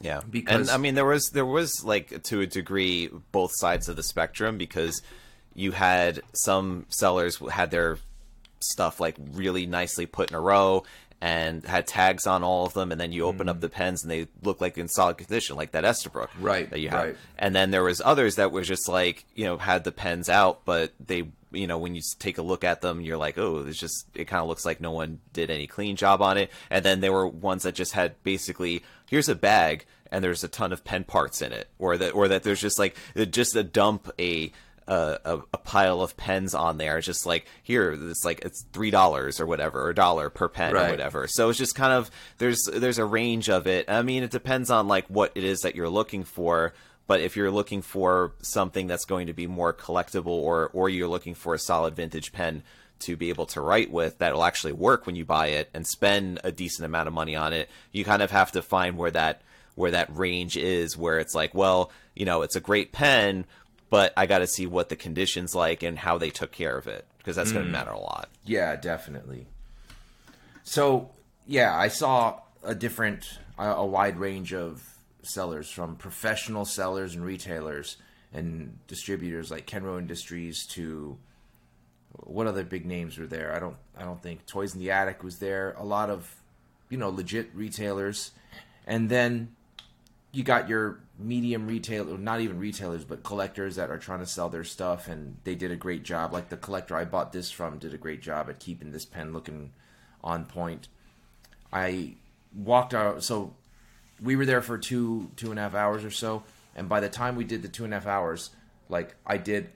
Yeah. Because, and I mean, there was, there was like, to a degree, both sides of the spectrum, because you had some sellers had their stuff like really nicely put in a row and had tags on all of them. And then you open mm. up the pens and they look like in solid condition, like that Estabrook right, that you had. Right. And then there was others that were just like, you know, had the pens out, but they, you know, when you take a look at them, you're like, oh, it's just, it kind of looks like no one did any clean job on it. And then there were ones that just had basically, here's a bag and there's a ton of pen parts in it, or that, or that there's just like just a dump, a a, a pile of pens on there. It's just like, here, it's like, it's three dollars or whatever, or a dollar per pen right. or whatever. So it's just kind of, there's there's a range of it. I mean, it depends on like what it is that you're looking for. But if you're looking for something that's going to be more collectible, or or you're looking for a solid vintage pen to be able to write with that will actually work when you buy it and spend a decent amount of money on it, you kind of have to find where that where that range is, where it's like, well, you know, it's a great pen, but I got to see what the condition's like and how they took care of it, because that's mm. going to matter a lot. Yeah, definitely. So, yeah, I saw a different, uh, a wide range of sellers, from professional sellers and retailers and distributors like Kenro Industries to what other big names were there? I don't I don't think Toys in the Attic was there. A lot of you know, legit retailers. And then you got your medium retail, not even retailers, but collectors that are trying to sell their stuff, and they did a great job. Like the collector I bought this from did a great job at keeping this pen looking on point. I walked out, so we were there for two, two and a half hours or so, and by the time we did the two and a half hours, like I did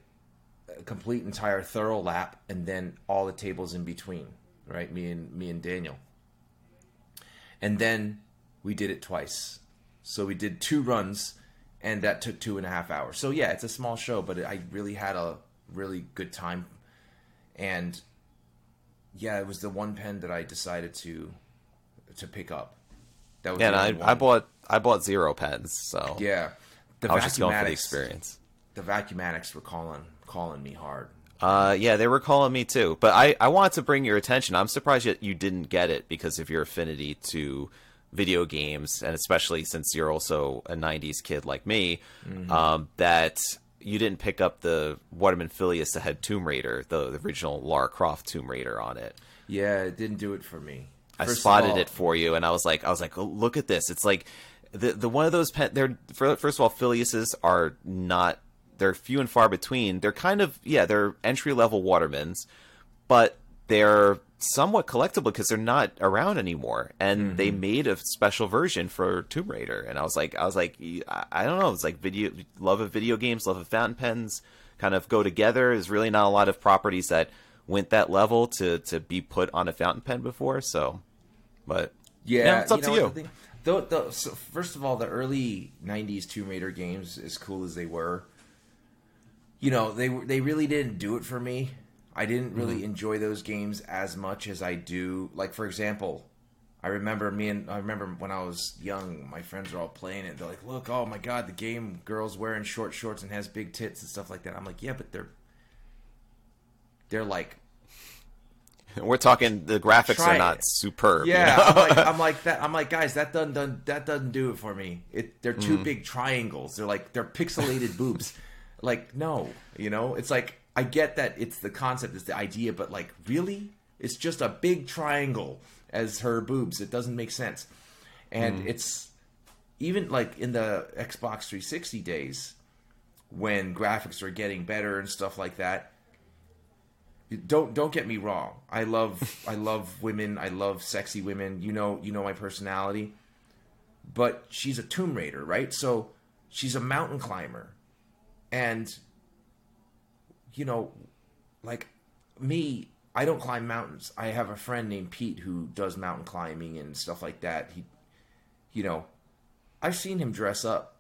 a complete entire thorough lap, and then all the tables in between, right? Me and me and Daniel. And then we did it twice. So we did two runs, and that took two and a half hours. So yeah, it's a small show, but I really had a really good time. And yeah, it was the one pen that I decided to to pick up. That was yeah, and I one. I bought I bought zero pens, so yeah, the I was just going for the experience. The Vacuumatics were calling calling me hard. Uh, yeah, they were calling me too. But I I wanted to bring your attention. I'm surprised that you didn't get it because of your affinity to video games, and especially since you're also a nineties kid like me, mm-hmm. um, that you didn't pick up the Waterman Phileas that had Tomb Raider, the, the original Lara Croft Tomb Raider on it. Yeah, it didn't do it for me. First I spotted all, it for you, and I was like, I was like, oh, look at this. It's like the the one of those pen. They're first of all, Phileases are not. They're few and far between. They're kind of yeah, they're entry level Watermans, but they're somewhat collectible because they're not around anymore, and mm-hmm. they made a special version for Tomb Raider, and I was like, I was like, I don't know, it's like video love of video games, love of fountain pens, kind of go together. There's really not a lot of properties that went that level to to be put on a fountain pen before, so, but yeah, yeah it's up you know, to you. The thing, though, though, so first of all, the early nineties Tomb Raider games, as cool as they were, you know, they they really didn't do it for me. I didn't really mm-hmm. enjoy those games as much as I do. Like, for example, I remember me and I remember when I was young, my friends were all playing it. They're like, "Look, oh my god, the game girl's wearing short shorts and has big tits and stuff like that." I'm like, "Yeah, but they're they're like." We're talking the graphics are not it. superb. Yeah, you know? I'm, like, I'm like that. I'm like, guys, that doesn't, doesn't that doesn't do it for me. It they're two mm. big triangles. They're like they're pixelated boobs. Like, no, you know, it's like. I get that it's the concept, it's the idea, but like, really? It's just a big triangle as her boobs. It doesn't make sense. And mm. it's even like in the Xbox three sixty days when graphics are getting better and stuff like that. Don't don't get me wrong. I love I love women. I love sexy women. You know you know my personality. But she's a Tomb Raider, right? So she's a mountain climber, and you know, like me, I don't climb mountains. I have a friend named Pete who does mountain climbing and stuff like that. He, you know, I've seen him dress up,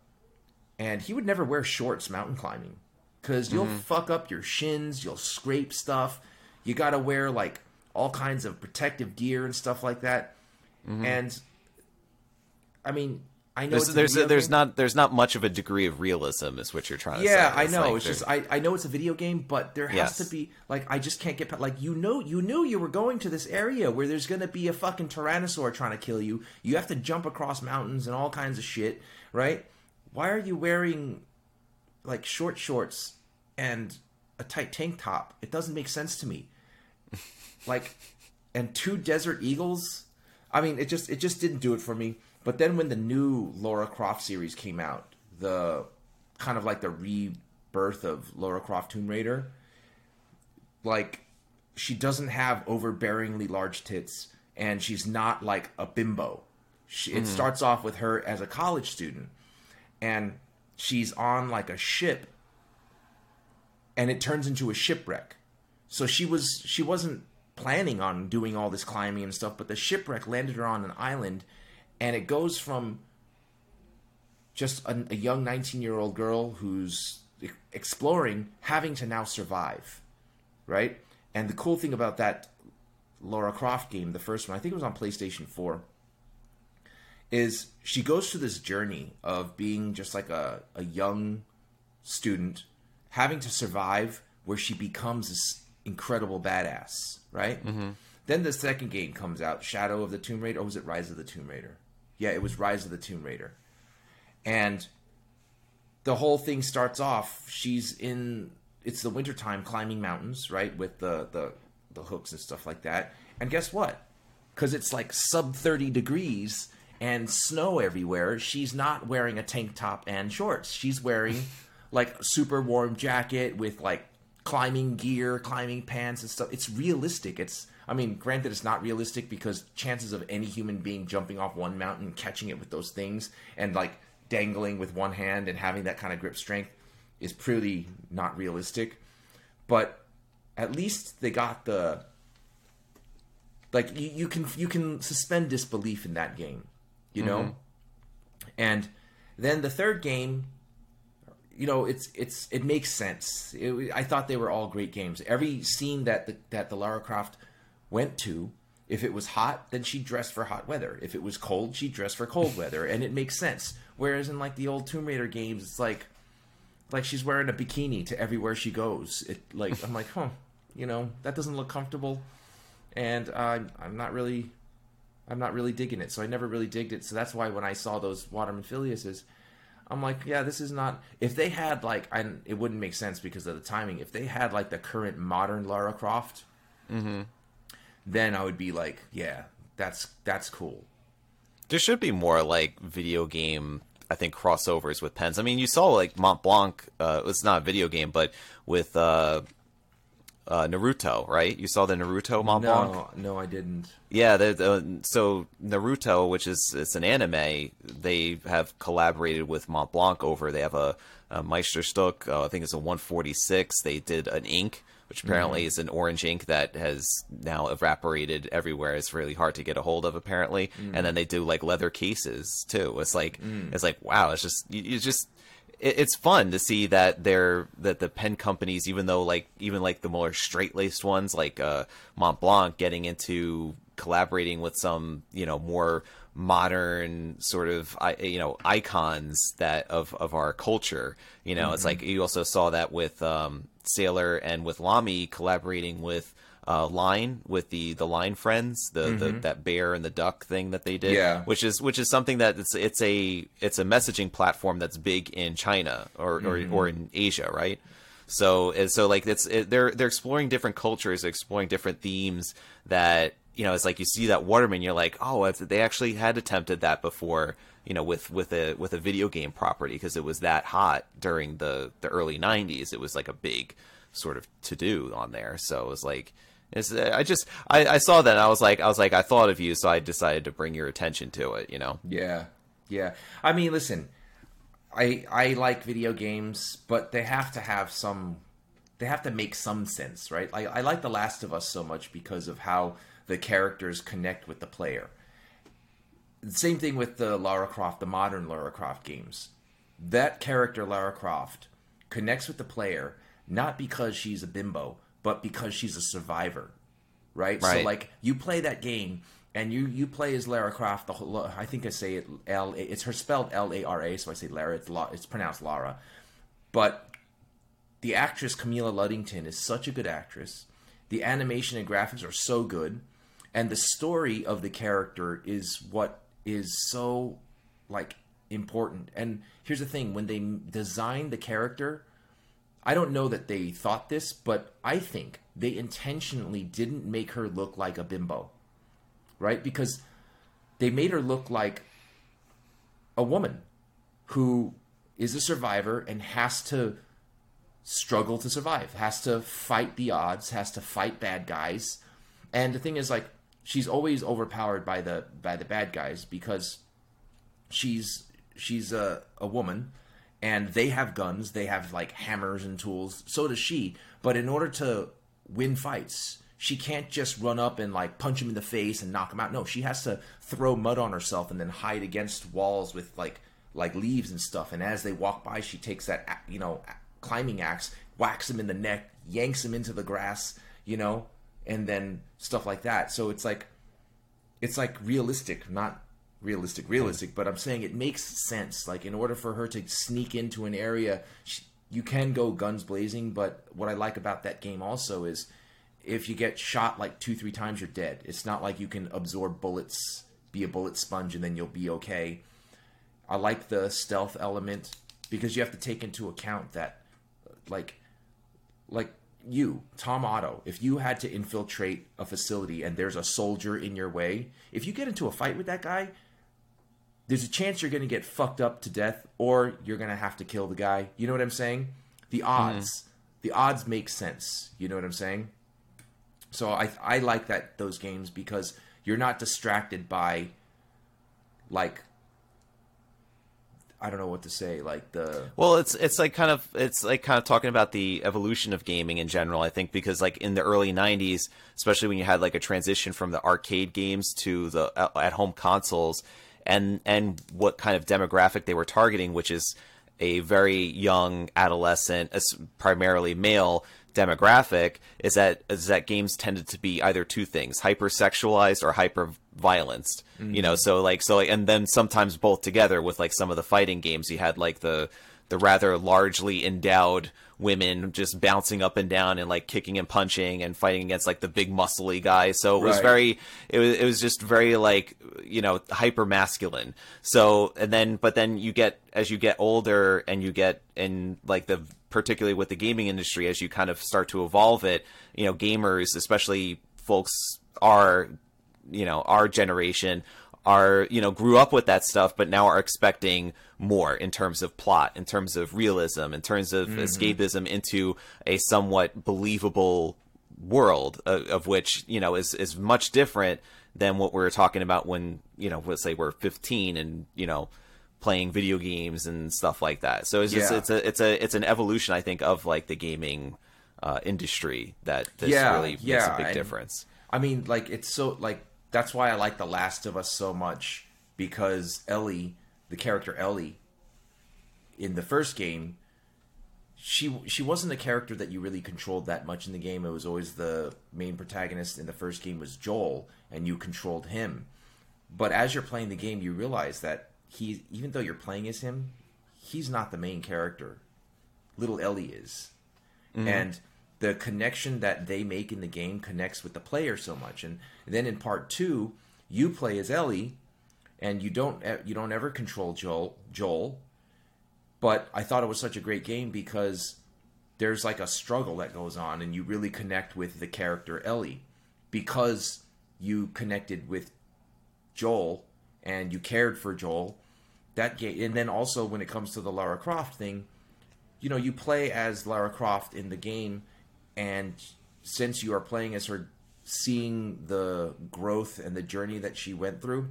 and he would never wear shorts mountain climbing because you'll mm-hmm. fuck up your shins, you'll scrape stuff. You got to wear like all kinds of protective gear and stuff like that. Mm-hmm. And I mean, I know there's it's a there's, a, there's not there's not much of a degree of realism is what you're trying yeah, to say. Yeah, I know. Like it's just I, I know it's a video game, but there has yes. to be like I just can't get like you know you knew you were going to this area where there's gonna be a fucking tyrannosaur trying to kill you. You have to jump across mountains and all kinds of shit, right? Why are you wearing like short shorts and a tight tank top? It doesn't make sense to me. Like, and two desert eagles. I mean, it just it just didn't do it for me. But then when the new Lara Croft series came out, the kind of like the rebirth of Lara Croft Tomb Raider, like she doesn't have overbearingly large tits, and she's not like a bimbo. She, mm-hmm. It starts off with her as a college student, and she's on like a ship, and it turns into a shipwreck. So she was she wasn't planning on doing all this climbing and stuff, but the shipwreck landed her on an island. And it goes from just a, a young nineteen-year-old girl who's exploring, having to now survive, right? And the cool thing about that Lara Croft game, the first one, I think it was on PlayStation four, is she goes through this journey of being just like a, a young student, having to survive, where she becomes this incredible badass, right? Mm-hmm. Then the second game comes out, Shadow of the Tomb Raider, or was it Rise of the Tomb Raider? Yeah, it was Rise of the Tomb Raider. And the whole thing starts off, she's in, it's the wintertime climbing mountains, right, with the, the, the hooks and stuff like that. And guess what? because it's like sub thirty degrees and snow everywhere, she's not wearing a tank top and shorts. She's wearing like a super warm jacket with like climbing gear, climbing pants and stuff. It's realistic. It's, I mean, granted, it's not realistic because chances of any human being jumping off one mountain, catching it with those things and like dangling with one hand and having that kind of grip strength is pretty not realistic. But at least they got the, like, you, you can you can suspend disbelief in that game, you know? Mm-hmm. And then the third game, you know, it's it's it makes sense. It, I thought they were all great games. Every scene that the, that the Lara Croft went to, if it was hot, then she dressed for hot weather. If it was cold, she dressed for cold weather, and it makes sense. Whereas in like the old Tomb Raider games, it's like like she's wearing a bikini to everywhere she goes. It like I'm like, huh, you know, that doesn't look comfortable, and I'm uh, I'm not really I'm not really digging it. So I never really digged it. So that's why when I saw those Waterman Phileases, I'm like, yeah, this is not. If they had like, I, it wouldn't make sense because of the timing. If they had like the current modern Lara Croft, mm-hmm. then I would be like, yeah, that's that's cool. There should be more like video game, I think, crossovers with pens. I mean, you saw like Mont Blanc. Uh, it's not a video game, but with uh, uh, Naruto, right? You saw the Naruto Mont no, Blanc. No, I didn't. Yeah, they're, they're, so Naruto, which is it's an anime, they have collaborated with Mont Blanc over. They have a, a Meisterstück. Uh, I think it's a one forty-six. They did an ink, which apparently mm-hmm. is an orange ink that has now evaporated everywhere. It's really hard to get a hold of, apparently. Mm-hmm. And then they do like leather cases too. It's like mm. it's like wow. It's just you, you just it, it's fun to see that they're that the pen companies, even though like even like the more straight-laced ones like uh, Mont Blanc, getting into collaborating with some you know more modern sort of you know icons that of of our culture. You know, mm-hmm. it's like you also saw that with. Um, Sailor and with Lamy collaborating with uh Line with the the Line friends the, mm-hmm. the that bear and the duck thing that they did yeah. which is which is something that it's it's a it's a messaging platform that's big in China or mm-hmm. or, or in Asia, right? So and so like it's it, they're they're exploring different cultures, exploring different themes that you know it's like you see that Waterman, you're like, oh, they actually had attempted that before, you know, with, with a with a video game property because it was that hot during the, the early nineties. It was like a big sort of to do on there. So it was like, it's, I just I, I saw that and I was like I was like I thought of you, so I decided to bring your attention to it. You know? Yeah, yeah. I mean, listen, I I like video games, but they have to have some, they have to make some sense, right? I I like The Last of Us so much because of how the characters connect with the player. Same thing with the Lara Croft, the modern Lara Croft games. That character, Lara Croft, connects with the player not because she's a bimbo, but because she's a survivor, right? right. So, like, you play that game, and you, you play as Lara Croft. The whole, I think I say it L. It's her spelled L A R A, so I say Lara. It's La, it's pronounced Lara. But the actress Camilla Luddington is such a good actress. The animation and graphics are so good, and the story of the character is what is so like important. And here's the thing, when they designed the character, I don't know that they thought this, but I think they intentionally didn't make her look like a bimbo, right? Because they made her look like a woman who is a survivor and has to struggle to survive, has to fight the odds, has to fight bad guys. And the thing is, like, she's always overpowered by the by the bad guys because she's she's a, a woman, and they have guns, they have like hammers and tools. So does she. But in order to win fights, she can't just run up and like punch him in the face and knock him out. No, she has to throw mud on herself and then hide against walls with like like leaves and stuff. And as they walk by, she takes that you know climbing axe, whacks him in the neck, yanks him into the grass, you know, and then stuff like that. So it's like, it's like realistic, not realistic, realistic, but I'm saying it makes sense. Like, in order for her to sneak into an area, she, you can go guns blazing. But what I like about that game also is if you get shot like two, three times, you're dead. It's not like you can absorb bullets, be a bullet sponge, and then you'll be okay. I like the stealth element because you have to take into account that like, like, you, Tom Otto, if you had to infiltrate a facility and there's a soldier in your way, if you get into a fight with that guy, there's a chance you're going to get fucked up to death or you're going to have to kill the guy. You know what I'm saying? The odds. Mm. The odds make sense. You know what I'm saying? So I I like that those games because you're not distracted by, like, I don't know what to say, like the... Well, it's it's like kind of it's like kind of talking about the evolution of gaming in general, I think, because like in the early nineties, especially when you had like a transition from the arcade games to the at-home consoles and and what kind of demographic they were targeting, which is a very young adolescent, primarily male demographic, is that is that games tended to be either two things, hyper-sexualized or hyper-violenced. Mm-hmm. You know, so like so like, and then sometimes both together with like some of the fighting games. You had like the the rather largely endowed women just bouncing up and down and like kicking and punching and fighting against like the big muscly guy. So it was right. very, it was, it was just very like, you know, hyper masculine. So, and then, but then you get, as you get older and you get in like the, particularly with the gaming industry, as you kind of start to evolve it, you know, gamers, especially folks our, you know, our generation are, you know, grew up with that stuff, but now are expecting more in terms of plot, in terms of realism, in terms of mm-hmm. escapism into a somewhat believable world of, of which, you know, is, is much different than what we were talking about when, you know, let's say we're fifteen and, you know, playing video games and stuff like that. So it's just, yeah. it's a, it's a, it's an evolution, I think, of like the gaming uh, industry that this yeah, really yeah. makes a big and, difference. I mean, like, it's so like, that's why I like The Last of Us so much, because Ellie, the character Ellie, in the first game, she she wasn't a character that you really controlled that much in the game. It was always the main protagonist in the first game was Joel, and you controlled him. But as you're playing the game, you realize that he, even though you're playing as him, he's not the main character. Little Ellie is. Mm-hmm. And the connection that they make in the game connects with the player so much. And then in part two, you play as Ellie, and you don't you don't ever control Joel. Joel, but I thought it was such a great game because there's like a struggle that goes on, and you really connect with the character Ellie because you connected with Joel and you cared for Joel. That game, and then also when it comes to the Lara Croft thing, you know, you play as Lara Croft in the game. And since you are playing as her, seeing the growth and the journey that she went through,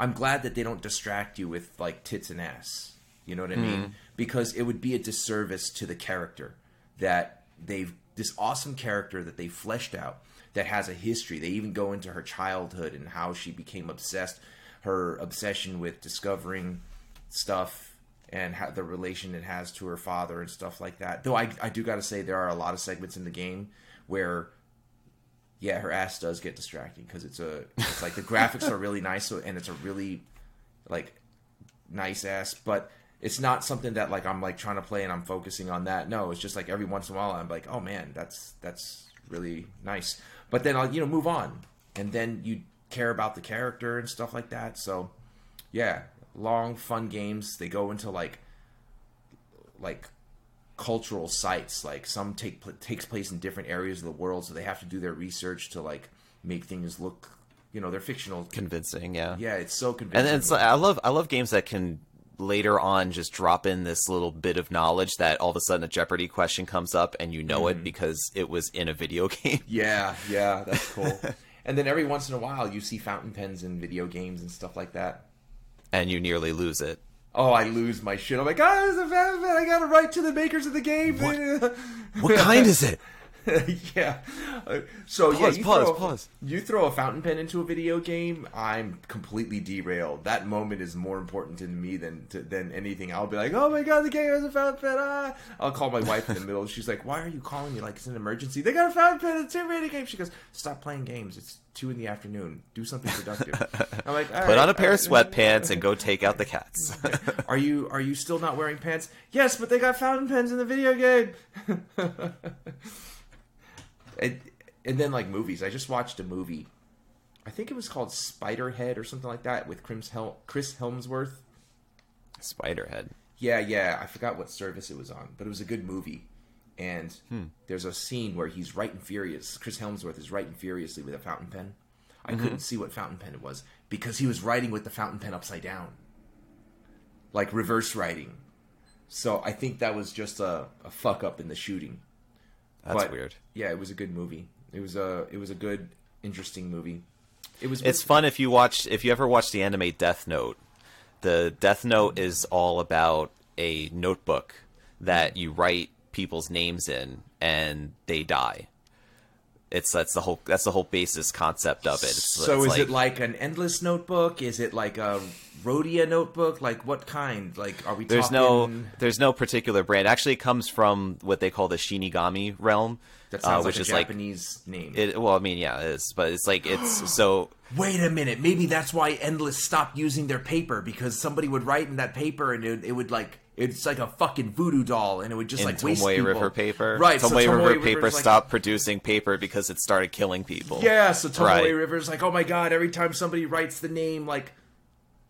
I'm glad that they don't distract you with, like, tits and ass. You know what I mean? Mm. Because it would be a disservice to the character that they've... This awesome character that they fleshed out that has a history. They even go into her childhood and how she became obsessed. Her obsession with discovering stuff and how the relation it has to her father and stuff like that. Though I, I do got to say there are a lot of segments in the game where, yeah, her ass does get distracting because it's a, it's like the graphics are really nice, so, and it's a really, like, nice ass, but it's not something that, like, I'm, like, trying to play and I'm focusing on that. No, it's just, like, every once in a while I'm like, oh, man, that's that's really nice. But then I'll, you know, move on. And then you care about the character and stuff like that. So, yeah. Long, fun games. They go into like like cultural sites. Like some take pl- takes place in different areas of the world, so they have to do their research to like make things look, you know, they're fictional, convincing. Yeah, yeah, it's so convincing. And it's like, I love I love games that can later on just drop in this little bit of knowledge that all of a sudden a Jeopardy question comes up and you know mm-hmm. it because it was in a video game. Yeah, yeah, that's cool. And then every once in a while you see fountain pens in video games and stuff like that. And you nearly lose it. Oh, I lose my shit. I'm like, oh, it's a fountain pen. I got to write to the makers of the game. What, what kind is it? Yeah. So pause, yeah, you pause, throw, pause. You throw a fountain pen into a video game, I'm completely derailed. That moment is more important to me than to, than anything. I'll be like, oh my god, the game has a fountain pen. Ah. I'll call my wife in the middle. She's like, why are you calling me? Like it's an emergency. They got a fountain pen. It's a Tomb Raider game. She goes, stop playing games. It's two in the afternoon. Do something productive. I'm like, all right, put on a pair of sweatpants and go take out the cats. Are you are you still not wearing pants? Yes, but they got fountain pens in the video game. And, and then like movies, I just watched a movie. I think it was called Spiderhead or something like that with Chris Hemsworth. Spiderhead. Yeah, yeah. I forgot what service it was on, but it was a good movie. And hmm. there's a scene where he's writing furious. Chris Hemsworth is writing furiously with a fountain pen. I mm-hmm. couldn't see what fountain pen it was because he was writing with the fountain pen upside down. Like reverse writing. So I think that was just a, a fuck up in the shooting. That's but, weird. Yeah, it was a good movie. It was a it was a good, interesting movie. It was. It's fun if you watch if you ever watch the anime Death Note. The Death Note is all about a notebook that you write people's names in, and they die. It's that's the whole that's the whole basis concept of it. It's, so it's is like, it like an endless notebook? Is it like a Rhodia notebook? Like what kind? Like are we? There's talking... no there's no particular brand. Actually, it comes from what they call the Shinigami realm, that sounds uh, which like a is Japanese like, name. It, well, I mean, yeah, it's but it's like it's so. Wait a minute. Maybe that's why Endless stopped using their paper because somebody would write in that paper and it, it would like. It's like a fucking voodoo doll, and it would just, in like, waste Tomoe people. River paper. Right, Tomoe so Tomoe River, River paper stopped like... producing paper because it started killing people. Yeah, so Tomoe right. River's like, oh my god, every time somebody writes the name, like,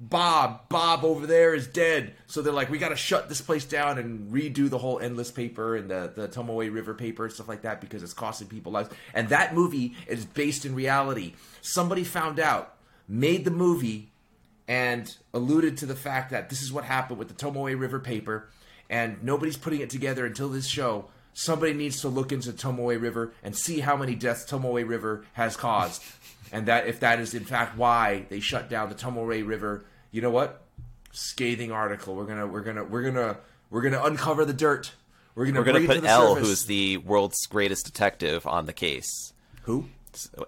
Bob, Bob over there is dead. So they're like, we gotta shut this place down and redo the whole Endless paper and the, the Tomoe River paper and stuff like that because it's costing people lives. And that movie is based in reality. Somebody found out, made the movie... and alluded to the fact that this is what happened with the Tomoe River paper, and nobody's putting it together until this show. Somebody needs to look into Tomoe River and see how many deaths Tomoe River has caused, and that if that is in fact why they shut down the Tomoe River, you know what? Scathing article. We're gonna, we're gonna, we're gonna, we're gonna uncover the dirt. We're gonna, we're gonna bring put it to the L, surface. Who's the world's greatest detective, on the case. Who?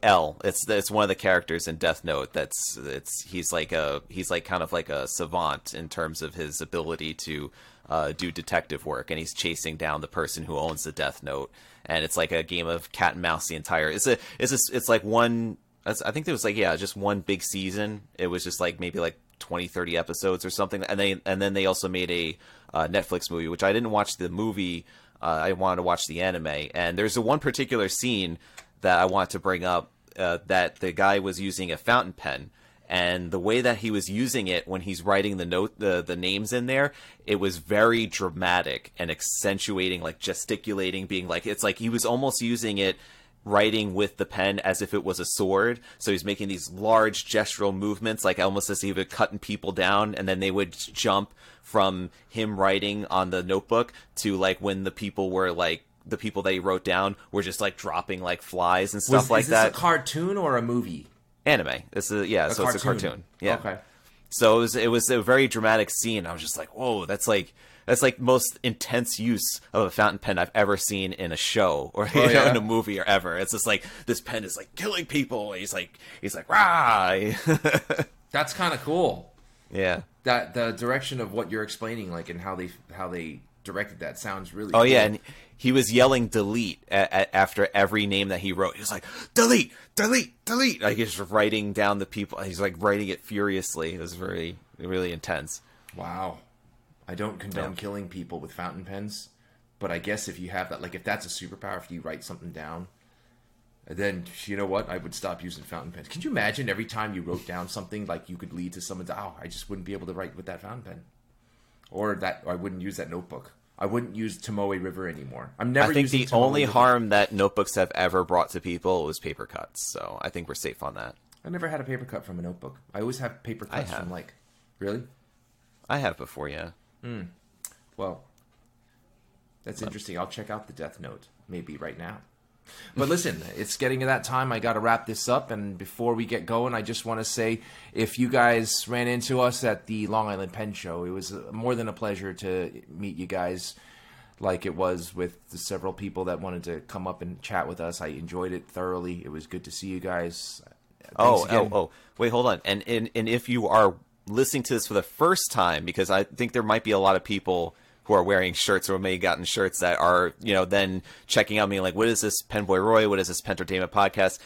L. It's it's one of the characters in Death Note. That's it's he's like a he's like kind of like a savant in terms of his ability to uh, do detective work, and he's chasing down the person who owns the Death Note. And it's like a game of cat and mouse. The entire it's a it's a, it's like one. I think there was like yeah, just one big season. It was just like maybe like twenty, thirty episodes or something. And they and then they also made a uh, Netflix movie, which I didn't watch the movie. Uh, I wanted to watch the anime. And there's a one particular scene that I want to bring up, uh, that the guy was using a fountain pen, and the way that he was using it when he's writing the note, the, the names in there, it was very dramatic and accentuating, like gesticulating, being like, it's like he was almost using it writing with the pen as if it was a sword. So he's making these large gestural movements, like almost as if he was cutting people down, and then they would jump from him writing on the notebook to like when the people were like, the people that he wrote down were just like dropping like flies and stuff Was, like that. Is this that. a cartoon or a movie? Anime. This is yeah. A so cartoon. It's a cartoon. Yeah. Okay. So it was it was a very dramatic scene. I was just like, whoa, that's like that's like most intense use of a fountain pen I've ever seen in a show or oh, you yeah. know, in a movie or ever. It's just like this pen is like killing people. And he's like he's like rah. That's kind of cool. Yeah. That the direction of what you're explaining, like, and how they how they directed that sounds really. Oh cool. yeah. And, he was yelling delete a- a- after every name that he wrote. He was like, delete, delete, delete. Like he's writing down the people. He's like writing it furiously. It was very, really intense. Wow. I don't condone yeah. killing people with fountain pens, but I guess if you have that, like if that's a superpower, if you write something down, then you know what? I would stop using fountain pens. Can you imagine every time you wrote down something, like you could lead to someone's, oh, I just wouldn't be able to write with that fountain pen, or that or I wouldn't use that notebook. I wouldn't use Tomoe River anymore. I'm never. I think using the Tomoe only River. harm that notebooks have ever brought to people was paper cuts. So I think we're safe on that. I never had a paper cut from a notebook. I always have paper cuts have. from like, really? I have before, yeah. Mm. Well, that's but. interesting. I'll check out the Death Note maybe right now. But listen, it's getting to that time. I got to wrap this up. And before we get going, I just want to say, if you guys ran into us at the Long Island Pen Show, it was more than a pleasure to meet you guys, like it was with the several people that wanted to come up and chat with us. I enjoyed it thoroughly. It was good to see you guys. Oh, oh, oh, wait, hold on. And, and, and if you are listening to this for the first time, because I think there might be a lot of people who are wearing shirts or may have gotten shirts that are, you know, then checking out me like, what is this Penboy Roy? What is this Pen Entertainment Podcast?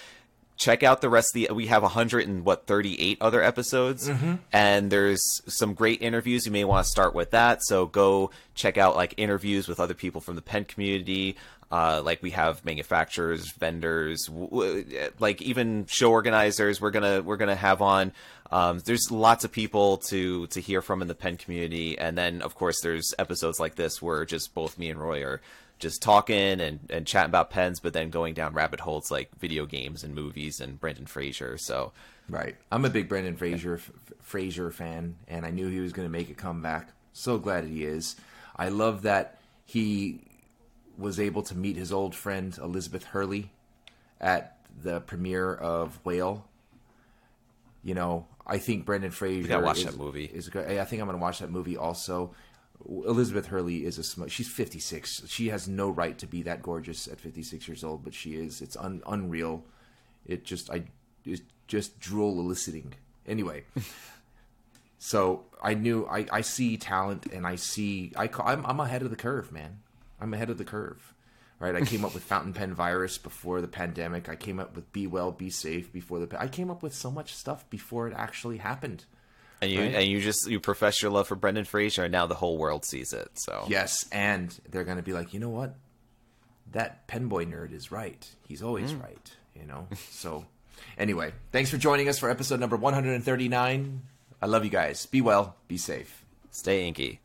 Check out the rest of the, we have one hundred thirty-eight other episodes, mm-hmm. and there's some great interviews. You may want to start with that. So go check out like interviews with other people from the pen community. Uh, like we have manufacturers, vendors, w- w- like even show organizers. We're gonna we're gonna have on. Um, there's lots of people to to hear from in the pen community, and then of course there's episodes like this where just both me and Roy are just talking and, and chatting about pens, but then going down rabbit holes like video games and movies and Brendan Fraser. So, right. I'm a big Brendan Fraser, f- Fraser fan, and I knew he was going to make a comeback. So glad he is. I love that he was able to meet his old friend Elizabeth Hurley at the premiere of Whale. You know, I think Brendan Fraser. You gotta watch is, that movie. Is great. I think I'm going to watch that movie also. Elizabeth Hurley is a sm- she's fifty-six. She has no right to be that gorgeous at fifty-six years old, but she is. It's un- unreal. It just I it's just drool eliciting. Anyway, so I knew I, I see talent and I see I call, I'm I'm ahead of the curve, man. I'm ahead of the curve. Right? I came up with fountain pen virus before the pandemic. I came up with be well, be safe before the pa- I came up with so much stuff before it actually happened. And you right. and you just you profess your love for Brendan Fraser, and now the whole world sees it. So yes, and they're gonna be like, you know what, that Penboy nerd is right. He's always mm. right, you know. So anyway, thanks for joining us for episode number one hundred and thirty-nine. I love you guys. Be well, be safe, stay inky.